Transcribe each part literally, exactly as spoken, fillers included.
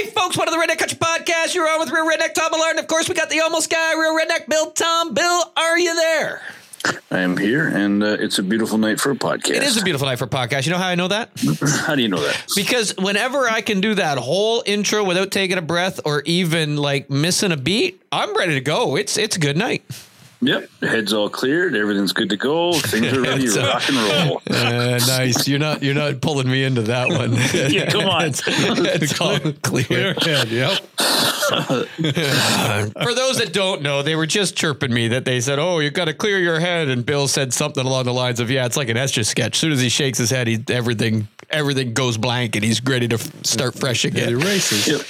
Hey, folks, one of the Redneck Country Podcasts. You're on with Real Redneck Tom Ballard. And, of course, we got the almost guy, Real Redneck Bill. Tom, Bill, are you there? I am here, and uh, it's a beautiful night for a podcast. It is a beautiful night for a podcast. You know how I know that? How do you know that? Because whenever I can do that whole intro without taking a breath or even, like, missing a beat, I'm ready to go. It's it's a good night. Yep. The head's all cleared. Everything's good to go. Things are ready. So, rock and roll. Uh, nice. You're not, you're not pulling me into that one. Yeah, come on. It's, it's all clear. Head, yep. For those that don't know, they were just chirping me that they said, oh, you've got to clear your head. And Bill said something along the lines of, yeah, it's like an Escher sketch. As soon as he shakes his head, he, everything, everything goes blank and he's ready to f- start fresh again. Yeah, erases. Yep.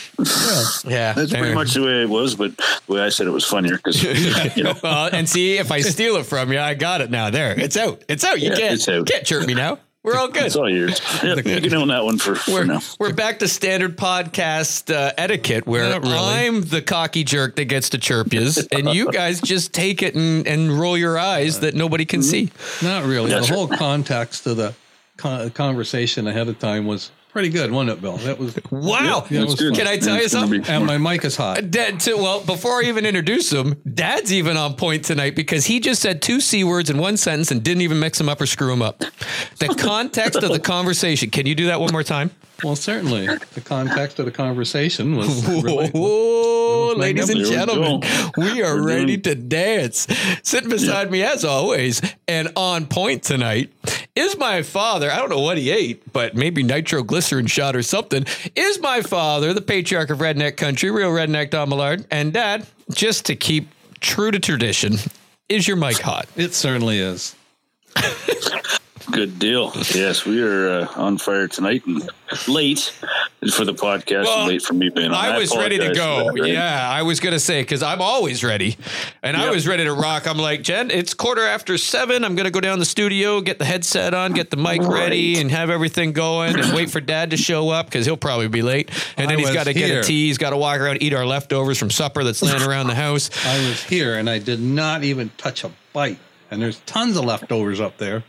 Yeah. yeah. That's there. Pretty much the way it was, but the way I said it was funnier because, you know. Uh, and see, if I steal it from you, I got it now. There, it's out. It's out. You yeah, can't, out. can't chirp me now. We're all good. It's all yours. Yeah, you can own that one for, for we're, now. We're back to standard podcast uh, etiquette where really. I'm the cocky jerk that gets to chirp yous, and you guys just take it and, and roll your eyes that nobody can see. Not really. That's the whole right. context of the con- conversation ahead of time was pretty good, wasn't it, Bill? That was wow. Yeah, that was can I tell yeah, you something? And my mic is hot. Dad, too, well, before I even introduce him, Dad's even on point tonight because he just said two C words in one sentence and didn't even mix them up or screw them up. The context of the conversation. Can you do that one more time? Well, certainly. The context of the conversation was. Really, whoa, was ladies and gentlemen, we are ready to dance. Sitting beside yeah. me, as always, and on point tonight is my father. I don't know what he ate, but maybe nitroglycerin shot or something. Is my father, the patriarch of redneck country, Real Redneck Tom Ballard, and Dad, just to keep true to tradition, is your mic hot? It certainly is. Good deal. Yes, we are uh, on fire tonight and late for the podcast well, and late for me being on. I, I was ready to go. That, right? Yeah, I was going to say, because I'm always ready. And yep. I was ready to rock. I'm like, Jen, it's quarter after seven. I'm going to go down to the studio, get the headset on, get the mic right. ready, and have everything going and wait for Dad to show up because he'll probably be late. And then I he's got to get a tea. He's got to walk around, eat our leftovers from supper that's laying around the house. I was here and I did not even touch a bite. And there's tons of leftovers up there.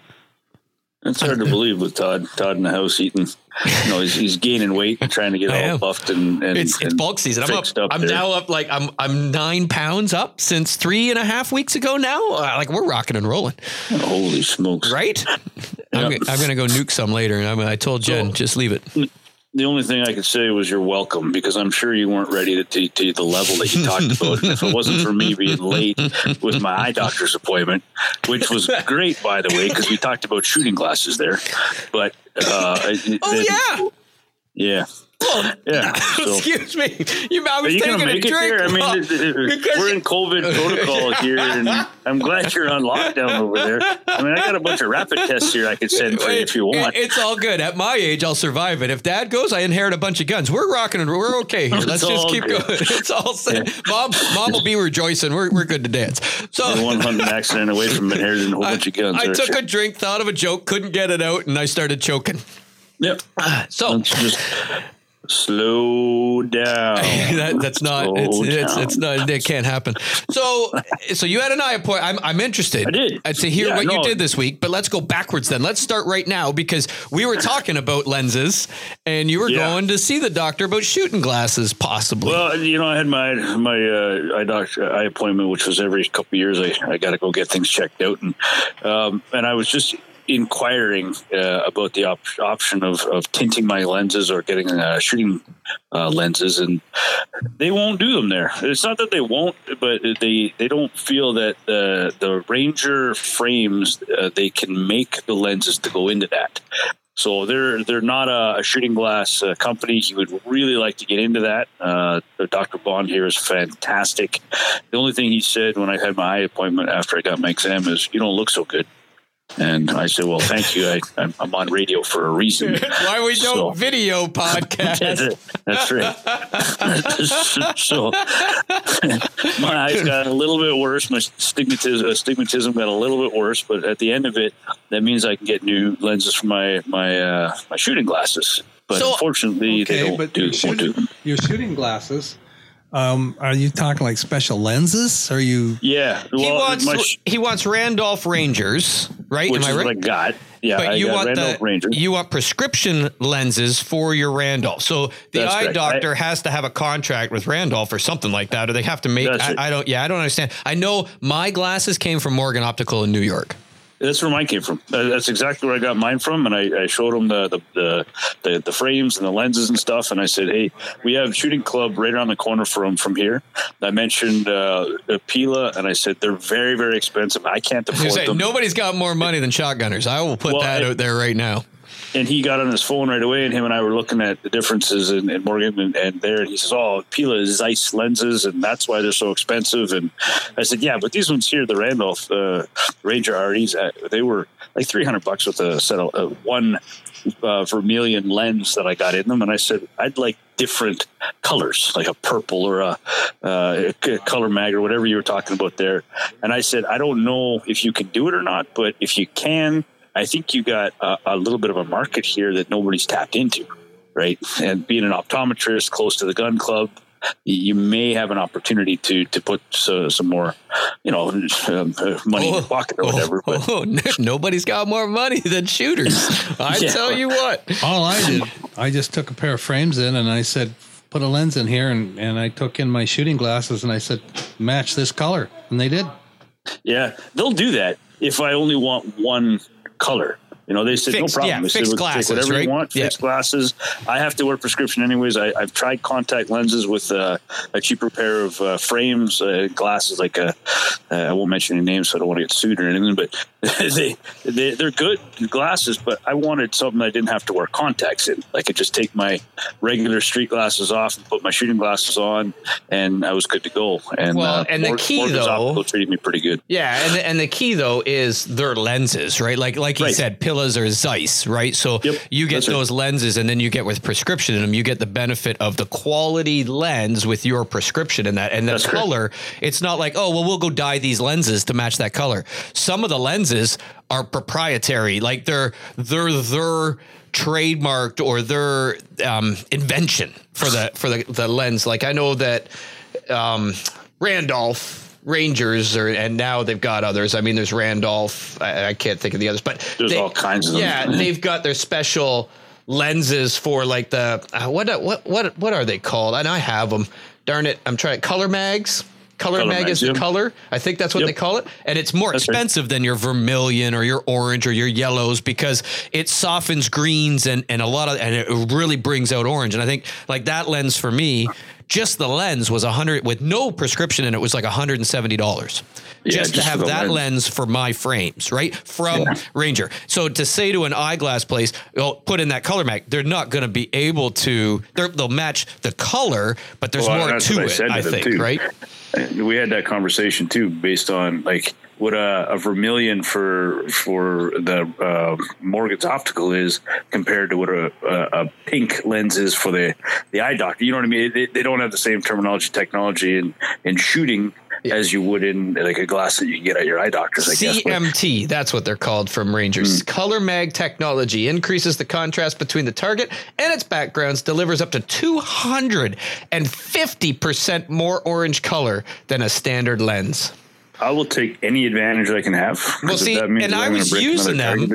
It's hard to believe with Todd, Todd in the house eating. You know, he's, he's gaining weight, and trying to get all buffed and, and it's, it's and bulk season. I'm up. up I'm there. now up like I'm I'm nine pounds up since three and a half weeks ago. Now, uh, like we're rocking and rolling. Holy smokes! Right? Yep. I'm, I'm gonna go nuke some later, and I'm, I told Jen oh. just leave it. The only thing I could say was you're welcome because I'm sure you weren't ready to t- to the level that you talked about. And if it wasn't for me being late with my eye doctor's appointment, which was great, by the way, because we talked about shooting glasses there. But uh, oh yeah, yeah. Well, yeah, so. Excuse me. You, I was you taking a drink. I mean, it, it, it, we're in COVID protocol here, and I'm glad you're on lockdown over there. I mean, I got a bunch of rapid tests here I could send for you if you want. It, it's all good. At my age, I'll survive it. If Dad goes, I inherit a bunch of guns. We're rocking and we're okay here. Let's just keep good. going. It's all set. Yeah. Mom, Mom will be rejoicing. We're we're good to dance. So you're one hunting accident away from inheriting a whole I, bunch of guns. I took you? a drink, thought of a joke, couldn't get it out, and I started choking. Yep. So. Let's just, slow down. that, that's not. Slow it's, it's, it's not. It can't happen. So, so you had an eye appointment. I'm, I'm interested. I did uh, to hear yeah, what no. you did this week. But let's go backwards then. Let's start right now because we were talking about lenses, and you were yeah. going to see the doctor about shooting glasses, possibly. Well, you know, I had my my uh, eye doctor eye appointment, which was every couple of years. I I got to go get things checked out, and um, and I was just. inquiring uh, about the op- option of, of tinting my lenses or getting uh, shooting uh, lenses, and they won't do them there. It's not that they won't, but they, they don't feel that uh, the Ranger frames, uh, they can make the lenses to go into that. So they're they're not a, a shooting glass uh, company. He would really like to get into that. Uh, Doctor Bond here is fantastic. The only thing he said when I had my eye appointment after I got my exam is, you don't look so good. And I said, well, thank you. I, I'm, I'm on radio for a reason. Why we so. don't video podcast. That's right. So my eyes got a little bit worse. My stigmatism, astigmatism got a little bit worse. But at the end of it, that means I can get new lenses for my my uh, my shooting glasses. But so, unfortunately, okay, they don't but do, your shooting, won't do them. Your shooting glasses. Um, are you talking like special lenses? Are you? Yeah. Well, he wants my sh- he wants Randolph Rangers. right? Which Am I is right? what I got. Yeah, but I you got want Randolph the Rangers. You want prescription lenses for your Randolph. So the That's eye correct. doctor I, has to have a contract with Randolph or something like that, or they have to make. I, I don't. Yeah, I don't understand. I know my glasses came from Morgan Optical in New York. That's where mine came from. That's exactly where I got mine from. And I, I showed them the the, the the the frames and the lenses and stuff. And I said, hey, we have a shooting club right around the corner from, from here. I mentioned uh, Pila, and I said, they're very, very expensive. I can't afford I say, them. Nobody's got more money than shotgunners. I will put well, that I, out there right now. And he got on his phone right away, and him and I were looking at the differences in, in Morgan and, and there. And he says, oh, Pila is Zeiss lenses, and that's why they're so expensive. And I said, yeah, but these ones here, the Randolph uh, Ranger R Es, they were like three hundred bucks with a set of uh, one uh, vermilion lens that I got in them. And I said, I'd like different colors, like a purple or a, uh, a color mag or whatever you were talking about there. And I said, I don't know if you can do it or not, but if you can, I think you got a, a little bit of a market here that nobody's tapped into, right? And being an optometrist close to the gun club, you may have an opportunity to to put uh, some more, you know, um, money oh, in your pocket or oh, whatever. But. Oh, nobody's got more money than shooters. I yeah. tell you what. All I did, I just took a pair of frames in and I said, put a lens in here. And, and I took in my shooting glasses and I said, match this color. And they did. Yeah, they'll do that if I only want one color. You know, they said fixed, no problem. Yeah, they said, fixed glasses, whatever right? you want, yeah. fixed glasses. I have to wear prescription anyways. I, I've tried contact lenses with uh, a cheaper pair of uh, frames, uh, glasses. Like a, uh, I won't mention any names, so I don't want to get sued or anything. But they, they they're good glasses. But I wanted something I didn't have to wear contacts in. I could just take my regular street glasses off and put my shooting glasses on, and I was good to go. And well, uh, and Morgan, the key Morgan's though, Optical treated me pretty good. Yeah, and the, and the key though is their lenses, right? Like like he right. said, Pilla. Or Zeiss, right? So yep, you get those right. lenses, and then you get with prescription in them, you get the benefit of the quality lens with your prescription in that. And the that's color, correct. It's not like, oh, well, we'll go dye these lenses to match that color. Some of the lenses are proprietary, like they're they're they're trademarked or their um, invention for the for the, the lens. Like I know that um, Randolph Rangers or and now they've got others. I mean, there's Randolph. I, I can't think of the others, but there's they, all kinds of yeah, them. Yeah, they've got their special lenses for like the uh, what what what what are they called? And I have them. Darn it, I'm trying color mags. Color, color mag mags, is yep. color. I think that's what yep. they call it. And it's more that's expensive right. than your vermilion or your orange or your yellows because it softens greens and and a lot of and it really brings out orange. And I think like that lens for me. Just the lens was a hundred with no prescription in it was like one hundred seventy dollars yeah, just, just to have that lens. lens for my frames, right? From yeah. Ranger. So to say to an eyeglass place, oh, put in that color mag, they're not going to be able to, they'll match the color, but there's well, more to it, I, I think, too. Right? We had that conversation too, based on like, what a, a vermilion for for the uh, Morgan's Optical is compared to what a, a, a pink lens is for the, the eye doctor. You know what I mean? They, they don't have the same terminology, technology, and, and shooting yeah. as you would in like a glass that you can get at your eye doctor's. I guess. C M T, that's what they're called from Rangers. Mm. Color mag technology increases the contrast between the target and its backgrounds, delivers up to two hundred fifty percent more orange color than a standard lens. I will take any advantage I can have. Well, see, and I was using them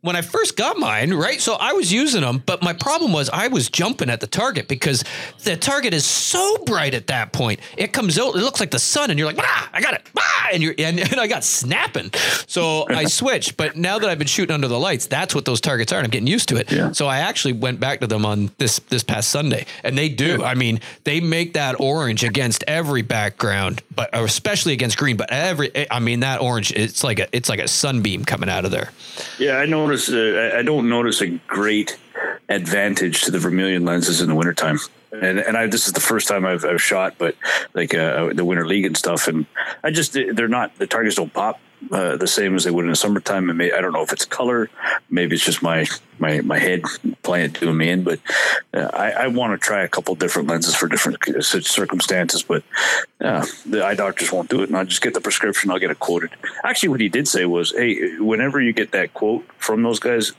when I first got mine, right? So I was using them, but my problem was I was jumping at the target because the target is so bright at that point. It comes out, it looks like the sun, and you're like, ah, I got it, ah, and you're and, and I got snapping. So I switched, but now that I've been shooting under the lights, that's what those targets are, and I'm getting used to it. Yeah. So I actually went back to them on this this past Sunday, and they do. Yeah. I mean, they make that orange against every background, but or especially against green, but every, I mean, that orange, it's like a, it's like a sunbeam coming out of there. Yeah, I notice. Uh, I don't notice a great advantage to the vermilion lenses in the wintertime. And and I this is the first time I've, I've shot, but like uh, the winter league and stuff. And I just they're not the targets don't pop uh, the same as they would in the summertime. And may, I don't know if it's color, maybe it's just my my my head playing doing me in. But uh, I, I want to try a couple different lenses for different circumstances. But uh, the eye doctors won't do it, and I just get the prescription. I'll get it quoted. Actually, what he did say was, hey, whenever you get that quote from those guys,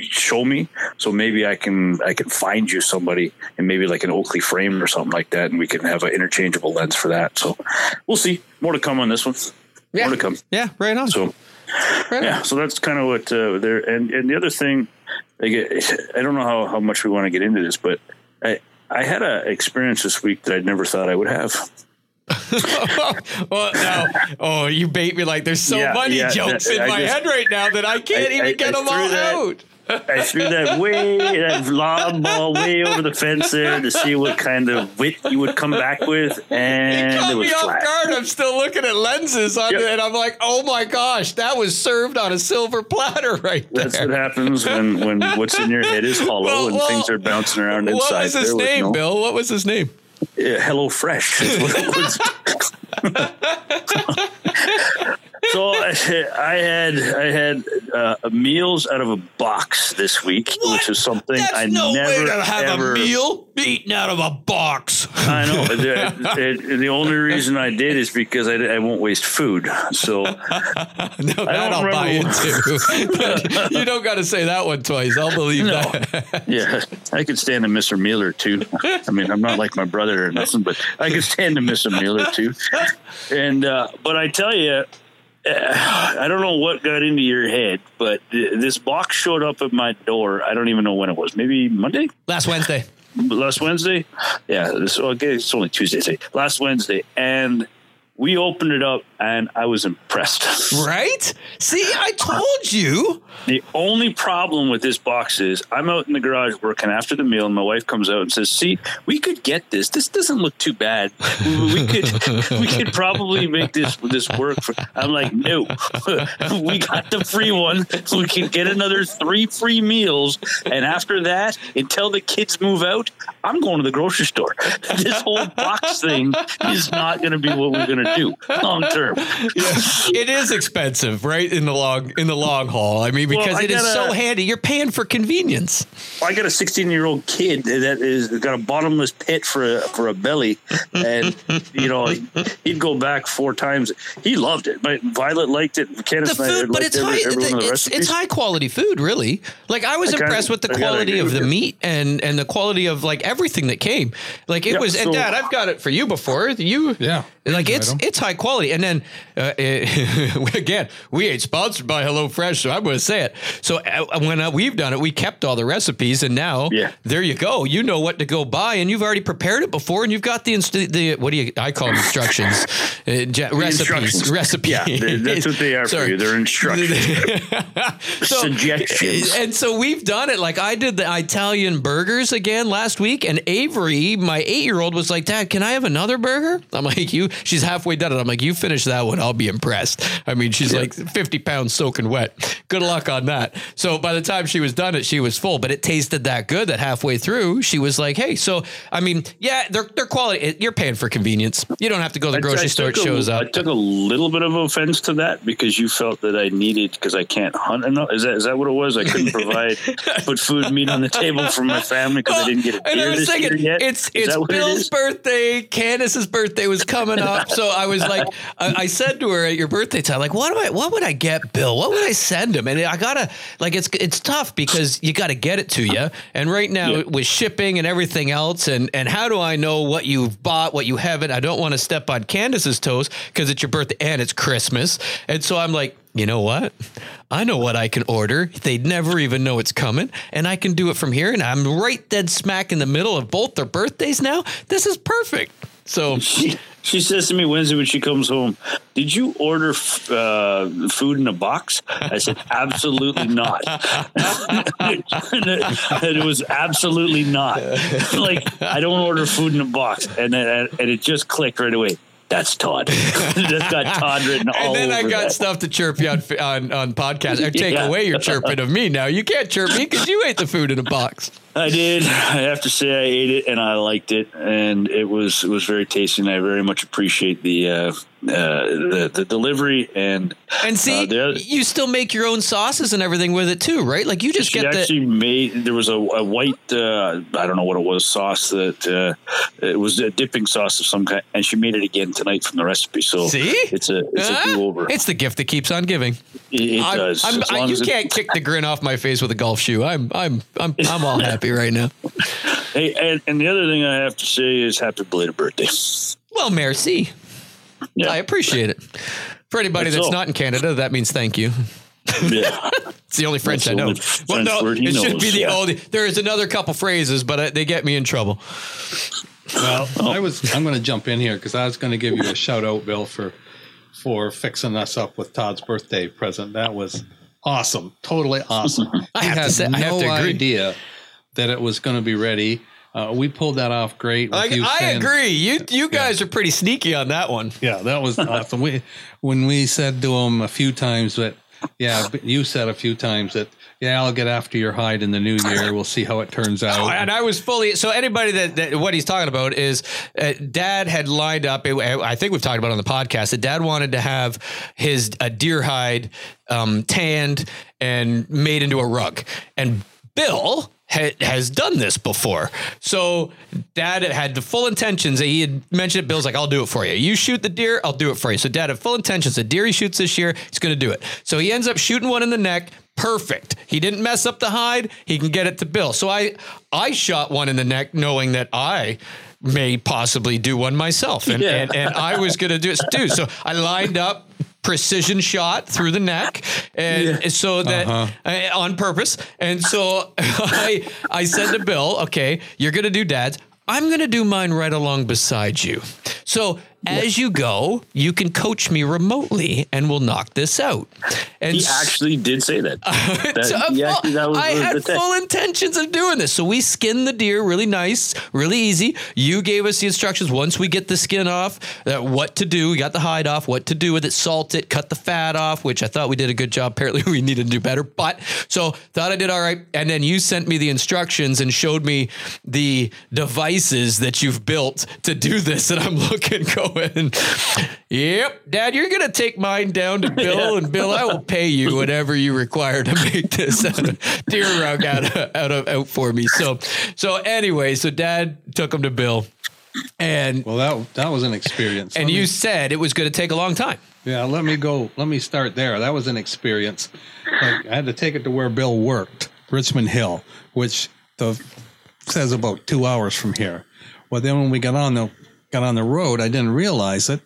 show me, so maybe I can I can find you somebody, and maybe like an Oakley frame or something like that, and we can have an interchangeable lens for that. So we'll see. More to come on this one. Yeah. More to come. Yeah, right on. So Right. Yeah, so that's kind of what uh, they're and, and the other thing, like, I don't know how, how much we want to get into this, but I I had an experience this week that I never thought I would have. well, now, oh, you bait me like there's so yeah, many yeah, jokes that, in I my just, head right now that I can't I, even I, get I them all that, out. I threw that way, that lob ball way over the fence there to see what kind of wit you would come back with, and it was flat. You caught me off guard. I'm still looking at lenses on yep. it, and I'm like, oh my gosh, that was served on a silver platter right there. That's what happens when, when what's in your head is hollow well, and well, things are bouncing around what inside. What was his there name, no... Bill? What was his name? Yeah, HelloFresh is what it was. So I had I had uh, meals out of a box this week, what? which is something That's I no never way to have ever, a meal eaten out of a box. I know. it, it, the only reason I did is because I, I won't waste food. So no, I don't I'll buy into. You don't got to say that one twice. I'll believe no. that. Yeah, I could stand to miss a meal or two. I mean, I'm not like my brother or nothing, but I could stand to miss a meal or two. And uh, but I tell you. Uh, I don't know what got into your head, but th- this box showed up at my door. I don't even know when it was. Maybe Monday? Last Wednesday. Last Wednesday? Yeah. This, okay, it's only Tuesday. Today. Last Wednesday. And we opened it up, and I was impressed. Right? See, I told you. The only problem with this box is I'm out in the garage working after the meal, and my wife comes out and says, see, we could get this. This doesn't look too bad. We could we could probably make this this work. For, I'm like, no. We got the free one. We can get another three free meals, and after that, until the kids move out, I'm going to the grocery store. This whole box thing is not going to be what we're going to do long term. Yes. It is expensive, right? In the long in the long haul. I mean, because well, I it is a, so handy. You're paying for convenience. I got a sixteen-year-old kid that is got a bottomless pit for a, for a belly, and you know he'd go back four times. He loved it, but Violet liked it. Candace and I liked but it's every, high, every the, one of the it's, it's high quality food, really. Like I was I impressed kinda, with the I quality of the meat and and the quality of like everything that came. Like it yep, was. So, and Dad, I've got it for you before. You yeah. Like it's it's high quality. And then uh, it, again, we ain't sponsored by HelloFresh, so I'm going to say it. So uh, when uh, we've done it, we kept all the recipes, and now yeah. there you go. You know what to go buy, and you've already prepared it before, and you've got the inst- the what do you I call them instructions, uh, j- the recipes, instructions. recipes. Yeah, that's what they are Sorry. for you. They're instructions, so, suggestions. And so we've done it. Like I did the Italian burgers again last week, and Avery, my eight year old, was like, "Dad, can I have another burger?" I'm like, "You." She's halfway done it. I'm like, you finish that one, I'll be impressed. I mean, she's yeah. like fifty pounds soaking wet. Good luck on that. So by the time she was done it, she was full, but it tasted that good that halfway through, she was like, hey, so, I mean, yeah, they're, they're quality. You're paying for convenience. You don't have to go to the I, grocery I store. It shows a, up. I took a little bit of offense to that because you felt that I needed, because I can't hunt enough. Is that, is that what it was? I couldn't provide, put food, meat on the table for my family because well, I didn't get a beer and I was this thinking, year yet. It's, it's Bill's it birthday. Candace's birthday was coming up. So I was like, I, I said to her at your birthday time, like, what do I, what would I get Bill? What would I send him? And I gotta like, it's, it's tough because you got to get it to you. And right now yeah. with shipping and everything else. And, and how do I know what you've bought, what you haven't? I don't want to step on Candace's toes because it's your birthday and it's Christmas. And so I'm like, you know what? I know what I can order. They'd never even know it's coming, and I can do it from here. And I'm right dead smack in the middle of both their birthdays now. This is perfect. So she, she says to me Wednesday when she comes home, did you order f- uh, food in a box? I said, absolutely not. and, it, and it was absolutely not. Like, I don't order food in a box. And, then, and it just clicked right away. That's Todd. That's got Todd written all over. And then over I got that. stuff to chirp you on on, on podcast. I take yeah. away your chirping of me now. You can't chirp me because you ate the food in a box. I did. I have to say I ate it and I liked it, and it was it was very tasty. And I very much appreciate the uh, uh, the, the delivery and and see uh, the, you still make your own sauces and everything with it too, right? Like you just she get actually the- made. There was a, a white uh, I don't know what it was sauce that uh, it was a dipping sauce of some kind, and she made it again tonight from the recipe. So see? it's a it's uh, a do over. It's the gift that keeps on giving. It, it I'm, does. I'm, I, you can't it- kick the grin off my face with a golf shoe. I'm I'm I'm I'm all happy. Right now. Hey, and, and the other thing I have to say is happy belated birthday. Well, merci. Yeah. I appreciate it. For anybody that's, that's not in Canada, that means thank you. Yeah. It's the only French that's I know. French well, no, word he it knows. Should be the yeah. only. There is another couple phrases, but I, they get me in trouble. Well, oh. I was, I'm going to jump in here because I was going to give you a shout out, Bill, for for fixing us up with Todd's birthday present. That was awesome. Totally awesome. I have to say, no I have to agree. Idea that it was going to be ready. Uh, we pulled that off great. With I, you I saying, agree. You you guys yeah. are pretty sneaky on that one. Yeah, that was awesome. We, when we said to him a few times that, yeah, you said a few times that, yeah, I'll get after your hide in the new year. We'll see how it turns out. Oh, and I was fully, so anybody that, that what he's talking about is uh, Dad had lined up, it, I think we've talked about it on the podcast, that Dad wanted to have his a deer hide um, tanned and made into a rug. And Bill has done this before. So Dad had the full intentions that he had mentioned it. Bill's like, I'll do it for you. You shoot the deer, I'll do it for you. So Dad had full intentions. The deer he shoots this year, he's going to do it. So he ends up shooting one in the neck. Perfect. He didn't mess up the hide. He can get it to Bill. So I, I shot one in the neck knowing that I may possibly do one myself. And, yeah. and, and I was going to do it too. So I lined up. Precision shot through the neck, and yeah. so that uh-huh. uh, on purpose. And so I, I said to Bill, "Okay, you're gonna do Dad's. I'm gonna do mine right along beside you. So as yeah. you go, you can coach me remotely, and we'll knock this out." And he actually did say that. that, so he actually, that was, I was had full intentions of doing this. So we skinned the deer really nice, really easy. You gave us the instructions. Once we get the skin off, uh, what to do. We got the hide off. What to do with it? Salt it. Cut the fat off. Which I thought we did a good job. Apparently we needed to do better. But so thought I did all right. And then you sent me the instructions and showed me the devices that you've built to do this. And I'm looking going. And, yep, Dad, you're going to take mine down to Bill, yeah. and Bill, I will pay you whatever you require to make this out of deer rug out of, out of out for me. So, so anyway, so Dad took him to Bill, and well, that that was an experience. And let you me, said it was going to take a long time. Yeah, let me go. Let me start there. That was an experience. Like, I had to take it to where Bill worked, Richmond Hill, which the says about two hours from here. Well, then when we got on the. Got on the road. I didn't realize it,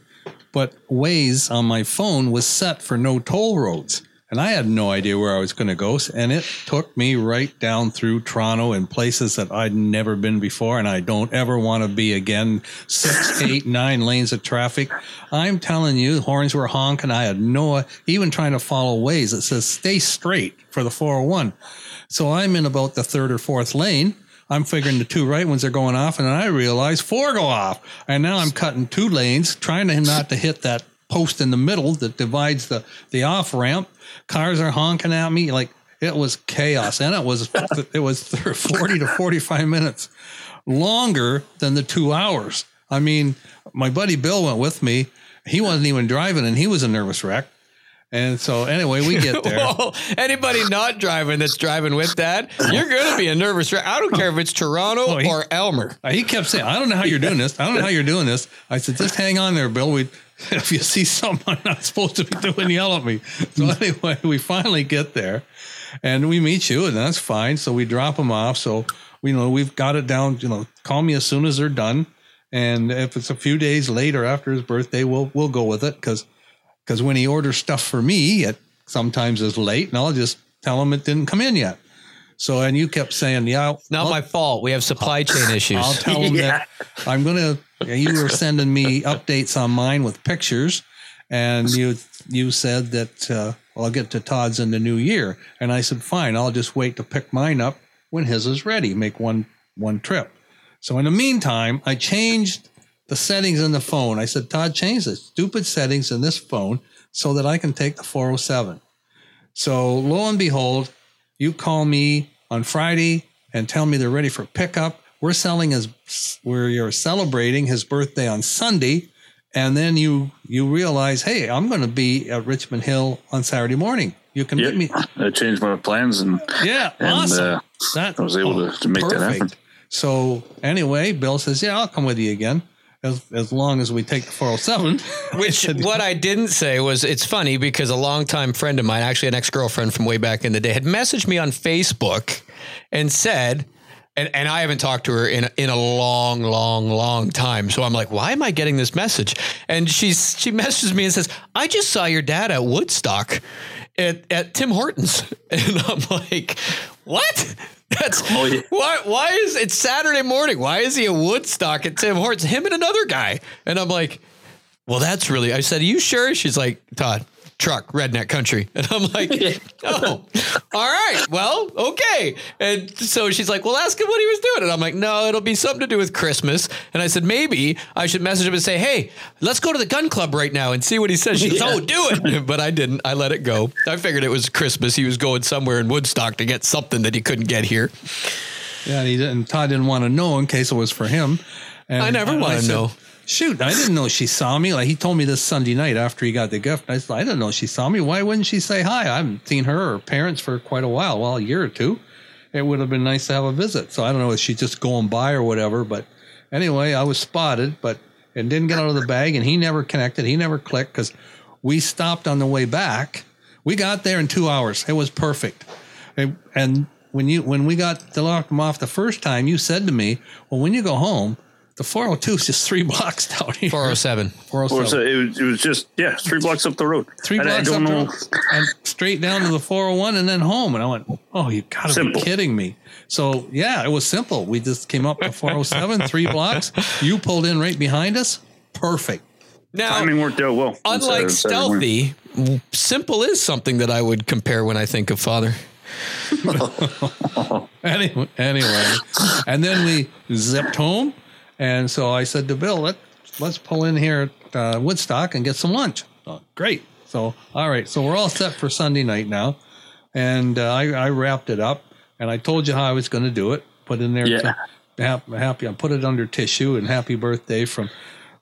but Waze on my phone was set for no toll roads, and I had no idea where I was going to go. And it took me right down through Toronto and places that I'd never been before, and I don't ever want to be again. Six, eight, nine lanes of traffic. I'm telling you, horns were honking. I had no even trying to follow Waze. It says stay straight for the four oh one. So I'm in about the third or fourth lane. I'm figuring the two right ones are going off, and then I realize four go off. And now I'm cutting two lanes, trying to not to hit that post in the middle that divides the, the off ramp. Cars are honking at me. Like, it was chaos. And it was it was forty to forty-five minutes longer than the two hours. I mean, my buddy Bill went with me. He wasn't even driving, and he was a nervous wreck. And so anyway, we get there. Well, anybody not driving that's driving with Dad, you're going to be a nervous wreck. I don't care if it's Toronto well, he, or Elmer. He kept saying, I don't know how you're doing this. I don't know how you're doing this. I said, just hang on there, Bill. We, if you see something I'm not supposed to be doing, yell at me. So anyway, we finally get there and we meet you, and that's fine. So we drop them off. So, you know, we've got it down, you know, call me as soon as they're done. And if it's a few days later after his birthday, we'll, we'll go with it. Cause Because when he orders stuff for me, it sometimes is late, and I'll just tell him it didn't come in yet. So, and you kept saying, yeah. I'll, not I'll, my fault. We have supply I'll, chain issues. I'll tell him yeah. that I'm going to, you were sending me updates on mine with pictures, and you you said that, uh, well, I'll get to Todd's in the new year. And I said, fine, I'll just wait to pick mine up when his is ready, make one one trip. So in the meantime, I changed the settings in the phone. I said, Todd, change the stupid settings in this phone so that I can take the four oh seven. So lo and behold, you call me on Friday and tell me they're ready for pickup. We're selling his, where you're celebrating his birthday on Sunday. And then you, you realize, hey, I'm going to be at Richmond Hill on Saturday morning. You can yep. meet me. I changed my plans and, yeah, and awesome. uh, that, I was able oh, to, to make perfect. that happen. So anyway, Bill says, yeah, I'll come with you again. As, as long as we take the four oh seven. Which what I didn't say was, it's funny because a longtime friend of mine, actually an ex-girlfriend from way back in the day, had messaged me on Facebook and said, And and I haven't talked to her in, in a long, long, long time. So I'm like, why am I getting this message? And she's, she messages me and says, I just saw your dad at Woodstock at, at Tim Hortons. And I'm like, what? That's oh, yeah. why, why is it Saturday morning? Why is he at Woodstock at Tim Hortons? Him and another guy. And I'm like, well, that's really, I said, are you sure? She's like, Todd, truck, redneck country. And I'm like, oh, all right, well, okay. And so she's like, well, ask him what he was doing. And I'm like, no, it'll be something to do with Christmas. And I said, maybe I should message him and say, hey, let's go to the gun club right now and see what he says. She goes, yeah. oh, do it. But I didn't. I let it go. I figured it was Christmas. He was going somewhere in Woodstock to get something that he couldn't get here. Yeah, and he didn't, Todd didn't want to know in case it was for him. And I never want to know. Shoot, I didn't know she saw me. Like, he told me this Sunday night after he got the gift. I said, I didn't know she saw me. Why wouldn't she say hi? I haven't seen her or her parents for quite a while. Well, a year or two. It would have been nice to have a visit. So I don't know if she's just going by or whatever. But anyway, I was spotted, but it didn't get out of the bag. And he never connected. He never clicked because we stopped on the way back. We got there in two hours. It was perfect. And, and when you when we got to lock him off the first time, you said to me, well, when you go home, the four oh two is just three blocks down here. four oh seven four oh seven It was, it was just, yeah, three blocks up the road. Three and blocks up the road. And straight down to the four oh one and then home. And I went, oh, you got to be kidding me. So, yeah, it was simple. We just came up to four oh seven three blocks. You pulled in right behind us. Perfect. Now, timing worked out well. Unlike Stealthy, simple is something that I would compare when I think of Father. anyway, anyway, and then we zipped home. And so I said to Bill, Let, let's pull in here at uh, Woodstock and get some lunch. Oh, great. So, all right. So we're all set for Sunday night now. And uh, I, I wrapped it up. And I told you how I was going to do it. Put in there. Yeah. To, happy. I put it under tissue and happy birthday from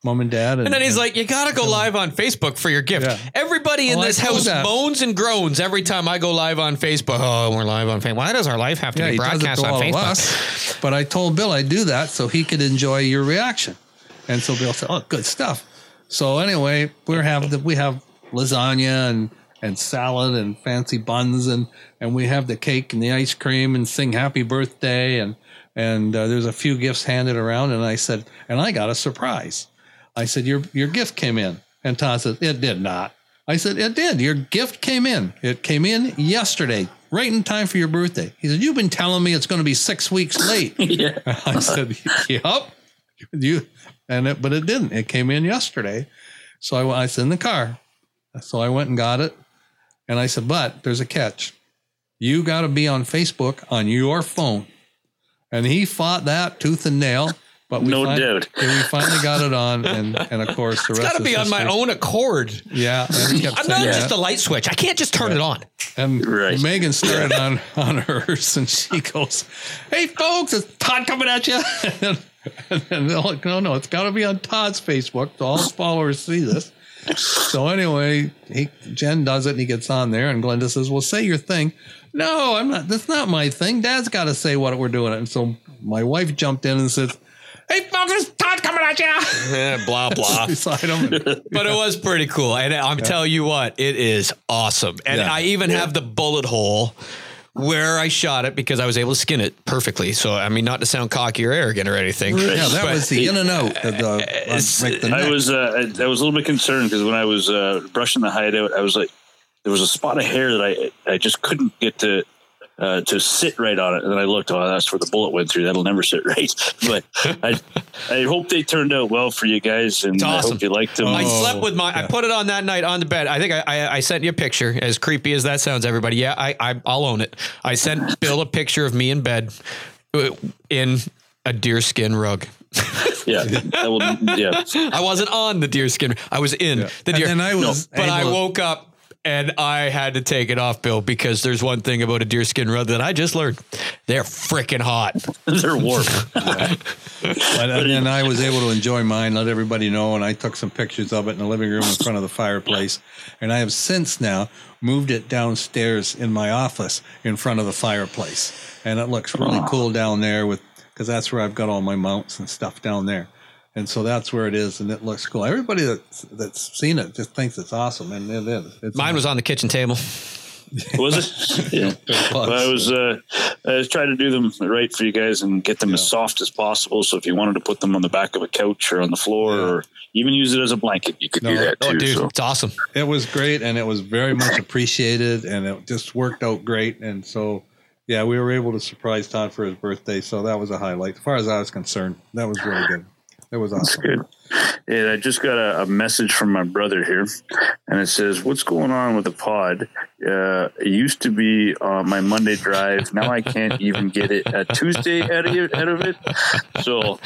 Mom and Dad. And, and then he's and, like, you got to go live on Facebook for your gift. Yeah. Everybody in oh, this house that. moans and groans every time I go live on Facebook. Oh, we're live on Facebook. Why does our life have to yeah, be broadcast on Facebook? Us, but I told Bill I'd do that so he could enjoy your reaction. And so Bill said, oh, good stuff. So anyway, we have the, we have lasagna and, and salad and fancy buns. And, and we have the cake and the ice cream and sing happy birthday. And, and uh, there's a few gifts handed around. And I said, and I got a surprise. I said, your your gift came in. And Todd said, it did not. I said, it did. Your gift came in. It came in yesterday, right in time for your birthday. He said, you've been telling me it's going to be six weeks late. yeah. I said, yep. You, and it, but it didn't. It came in yesterday. So I, I was in the car. So I went and got it. And I said, but there's a catch. You got to be on Facebook on your phone. And he fought that tooth and nail. But we no fin- doubt. We finally got it on, and, and of course, the it's rest got to be on my own accord. Yeah, and he kept I'm not that. just a light switch. I can't just turn right. it on. And right. Megan started on on hers, and she goes, "Hey, folks, it's Todd coming at you." And, and, and they're like, "No, no, it's got to be on Todd's Facebook. So all his followers see this." So anyway, he Jen does it, and he gets on there, and Glenda says, "Well, say your thing." No, I'm not. That's not my thing. Dad's got to say what we're doing. And so my wife jumped in and said, "Hey, folks, it's Todd coming at you." Yeah, blah, blah. Beside him. But it was pretty cool. And I'm yeah. telling you what, it is awesome. And yeah. I even yeah. have the bullet hole where I shot it because I was able to skin it perfectly. So, I mean, not to sound cocky or arrogant or anything. Right. Yeah, that but, was the in and out. Of the, uh, the I, was, uh, I, I was a little bit concerned because when I was uh, brushing the hideout, I was like, there was a spot of hair that I, I just couldn't get to. Uh, to sit right on it. And then I looked, oh, that's where the bullet went through. That'll never sit right. But I I hope they turned out well for you guys. And awesome. I hope you liked them. Oh, I slept with my, yeah. I put it on that night on the bed. I think I, I, I sent you a picture, as creepy as that sounds, everybody. Yeah, I, I, I'll own it. I sent Bill a picture of me in bed in a deerskin rug. yeah, that will, yeah. I wasn't on the deerskin. I was in yeah. the deer. And I was, no, but I woke up. And I had to take it off, Bill, because there's one thing about a deerskin rug that I just learned. They're freaking hot. They're warm. yeah. but, and then I was able to enjoy mine, let everybody know, and I took some pictures of it in the living room in front of the fireplace. And I have since now moved it downstairs in my office in front of the fireplace. And it looks really Aww. cool down there with because that's where I've got all my mounts and stuff down there. And so that's where it is, and it looks cool. Everybody that's, that's seen it just thinks it's awesome, and it is. It's Mine amazing. was on the kitchen table. Was it? Yeah. I was uh, I was trying to do them right for you guys and get them yeah. as soft as possible. So if you wanted to put them on the back of a couch or on the floor yeah. or even use it as a blanket, you could no, do that oh, too. Dude, so. It's awesome. It was great, and it was very much appreciated, and it just worked out great. And so, yeah, we were able to surprise Todd for his birthday, so that was a highlight. As far as I was concerned, that was really good. It was awesome. That's good. And I just got a, a message from my brother here, and it says, "What's going on with the pod? Uh, it used to be on my Monday drive. Now I can't even get it a Tuesday out of, it, out of it. So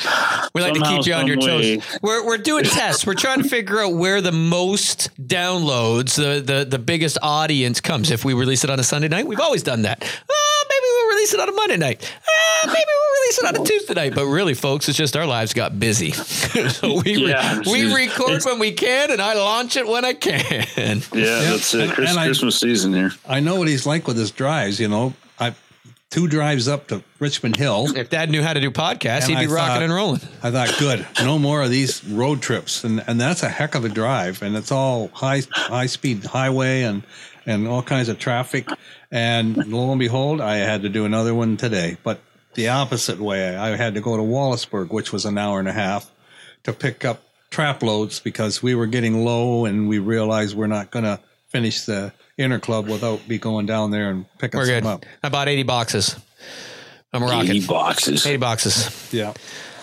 we like somehow, to keep you on your toes. We're we're doing tests. We're trying to figure out where the most downloads, the the the biggest audience comes. If we release it on a Sunday night, we've always done that. Oh, maybe we'll release it on a Monday night. Oh, maybe we'll release it on a Tuesday night. But really, folks, it's just our lives got busy. So we." Yeah, we record when we can, and I launch it when I can. Yeah, that's it. Christmas, and I, Christmas season here. I know what he's like with his drives. You know, I two drives up to Richmond Hill. If Dad knew how to do podcasts, and he'd be I rocking thought, and rolling. I thought, good, no more of these road trips, and and that's a heck of a drive, and it's all high high speed highway and and all kinds of traffic. And lo and behold, I had to do another one today, but the opposite way. I had to go to Wallaceburg, which was an hour and a half. To pick up trap loads because we were getting low and we realized we're not going to finish the inner club without be going down there and picking some good. Up. I bought eighty boxes. I'm rocking. eighty boxes. eighty boxes. Yeah.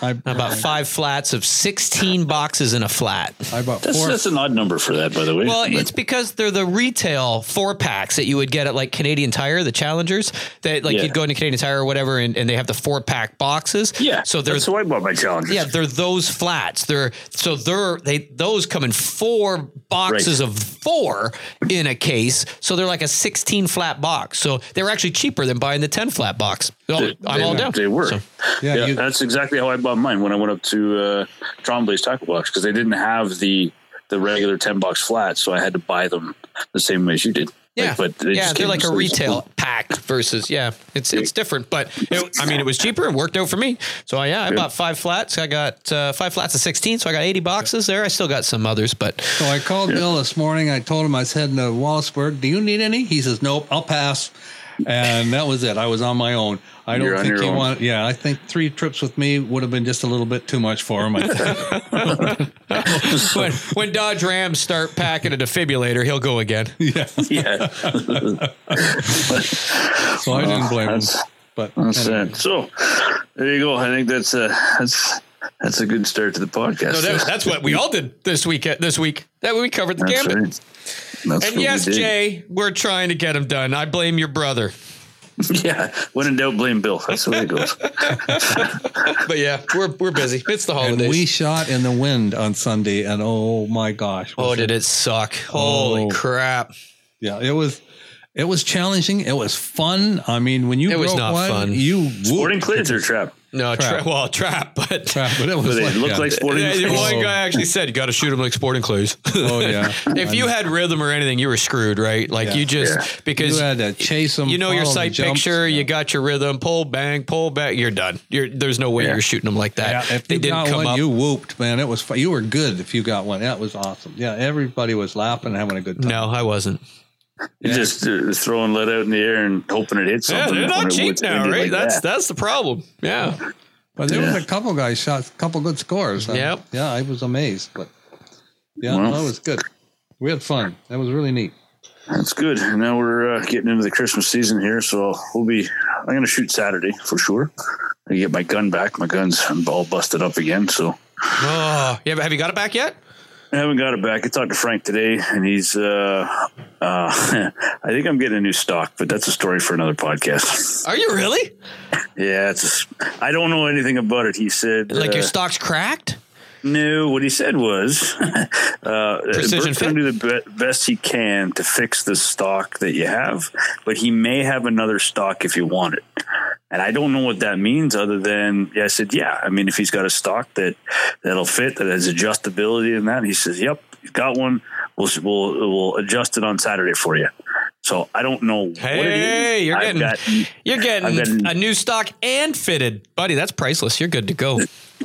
I, I bought five flats of sixteen boxes in a flat. I bought that's, four. That's an odd number for that, by the way. Well, but. It's because they're the retail four packs that you would get at like Canadian Tire, the Challengers. That like yeah. you'd go into Canadian Tire or whatever, and, and they have the four pack boxes. Yeah. So there's. So I bought my Challengers. Yeah, they're those flats. They're so they're they those come in four boxes right. of four in a case. So they're like a sixteen flat box. So they're actually cheaper than buying the ten flat box. So they, I'm they, all down. They were. So, yeah, yeah you, that's exactly how I bought mine when I went up to uh, Trombley's Tackle Box because they didn't have the the regular ten box flats, so I had to buy them the same way as you did. Yeah, like, but they yeah, they're like a retail cool. pack versus yeah, it's it's different. But it, I mean, it was cheaper and worked out for me. So yeah, I yeah. bought five flats. I got uh, five flats of sixteen, so I got eighty boxes yeah. there. I still got some others, but so I called yeah. Bill this morning. I told him I was heading to Wallaceburg. Do you need any? He says, nope, I'll pass. And that was it. I was on my own. I don't You're think he wanted. Yeah, I think three trips with me would have been just a little bit too much for him. I think. when, when Dodge Rams start packing a defibrillator, he'll go again. Yeah. yeah. So I didn't blame oh, him. But that's anyway. Sad. So there you go. I think that's uh, that's. That's a good start to the podcast. No, that, that's what we all did this week. This week that we covered the that's gambit. Right. And yes, we Jay, we're trying to get him done. I blame your brother. Yeah, when in doubt, blame Bill. That's the way it goes. But yeah, we're we're busy. It's the holidays. And we shot in the wind on Sunday, and oh my gosh! Oh, did it, it suck? Oh. Holy crap! Yeah, it was. It was challenging. It was fun. I mean, when you it was not one, fun. You sporting cleats or trap. No, trap. Tra- well, trap, but, trap, but it was but like, it looked yeah. like sporting. Yeah, one oh. guy actually said, "You got to shoot him like sporting clues." Oh yeah. If you had rhythm or anything, you were screwed, right? Like yeah. you just yeah. because you had to chase them. You know your sight picture. Yeah. You got your rhythm. Pull, bang, pull back. You're done. You're there's no way yeah. you're shooting them like that. Yeah, if they you didn't got come one, up. You whooped, man. It was fun. You were good if you got one. That was awesome. Yeah, everybody was laughing and having a good time. No, I wasn't. You yeah. just uh, throwing lead out in the air and hoping it hits something. Yeah, they're not cheap now, right? Like that's that. That's the problem. Yeah, but there yeah. was a couple guys shot a couple good scores. Yep. I, yeah, I was amazed, but yeah, well, no, it was good. We had fun. That was really neat. That's good. Now we're uh, getting into the Christmas season here, so we'll be. I'm going to shoot Saturday for sure. I get my gun back. My gun's all busted up again. So, oh, yeah, but have you got it back yet? I haven't got it back. I talked to Frank today, and he's uh, – uh, I think I'm getting a new stock, but that's a story for another podcast. Are you really? Yeah. It's a, I don't know anything about it. He said – Like uh, your stock's cracked? No. What he said was uh, – Precision fit. Do the be- best he can to fix the stock that you have, but he may have another stock if you want it. And I don't know what that means other than I said, yeah, I mean, if he's got a stock that that'll fit, that has adjustability and that, and he says, yep, he's got one. We'll, we'll, we'll adjust it on Saturday for you. So I don't know. Hey, what it is. You're, getting, got, you're getting, you're getting a new stock and fitted, buddy. That's priceless. You're good to go.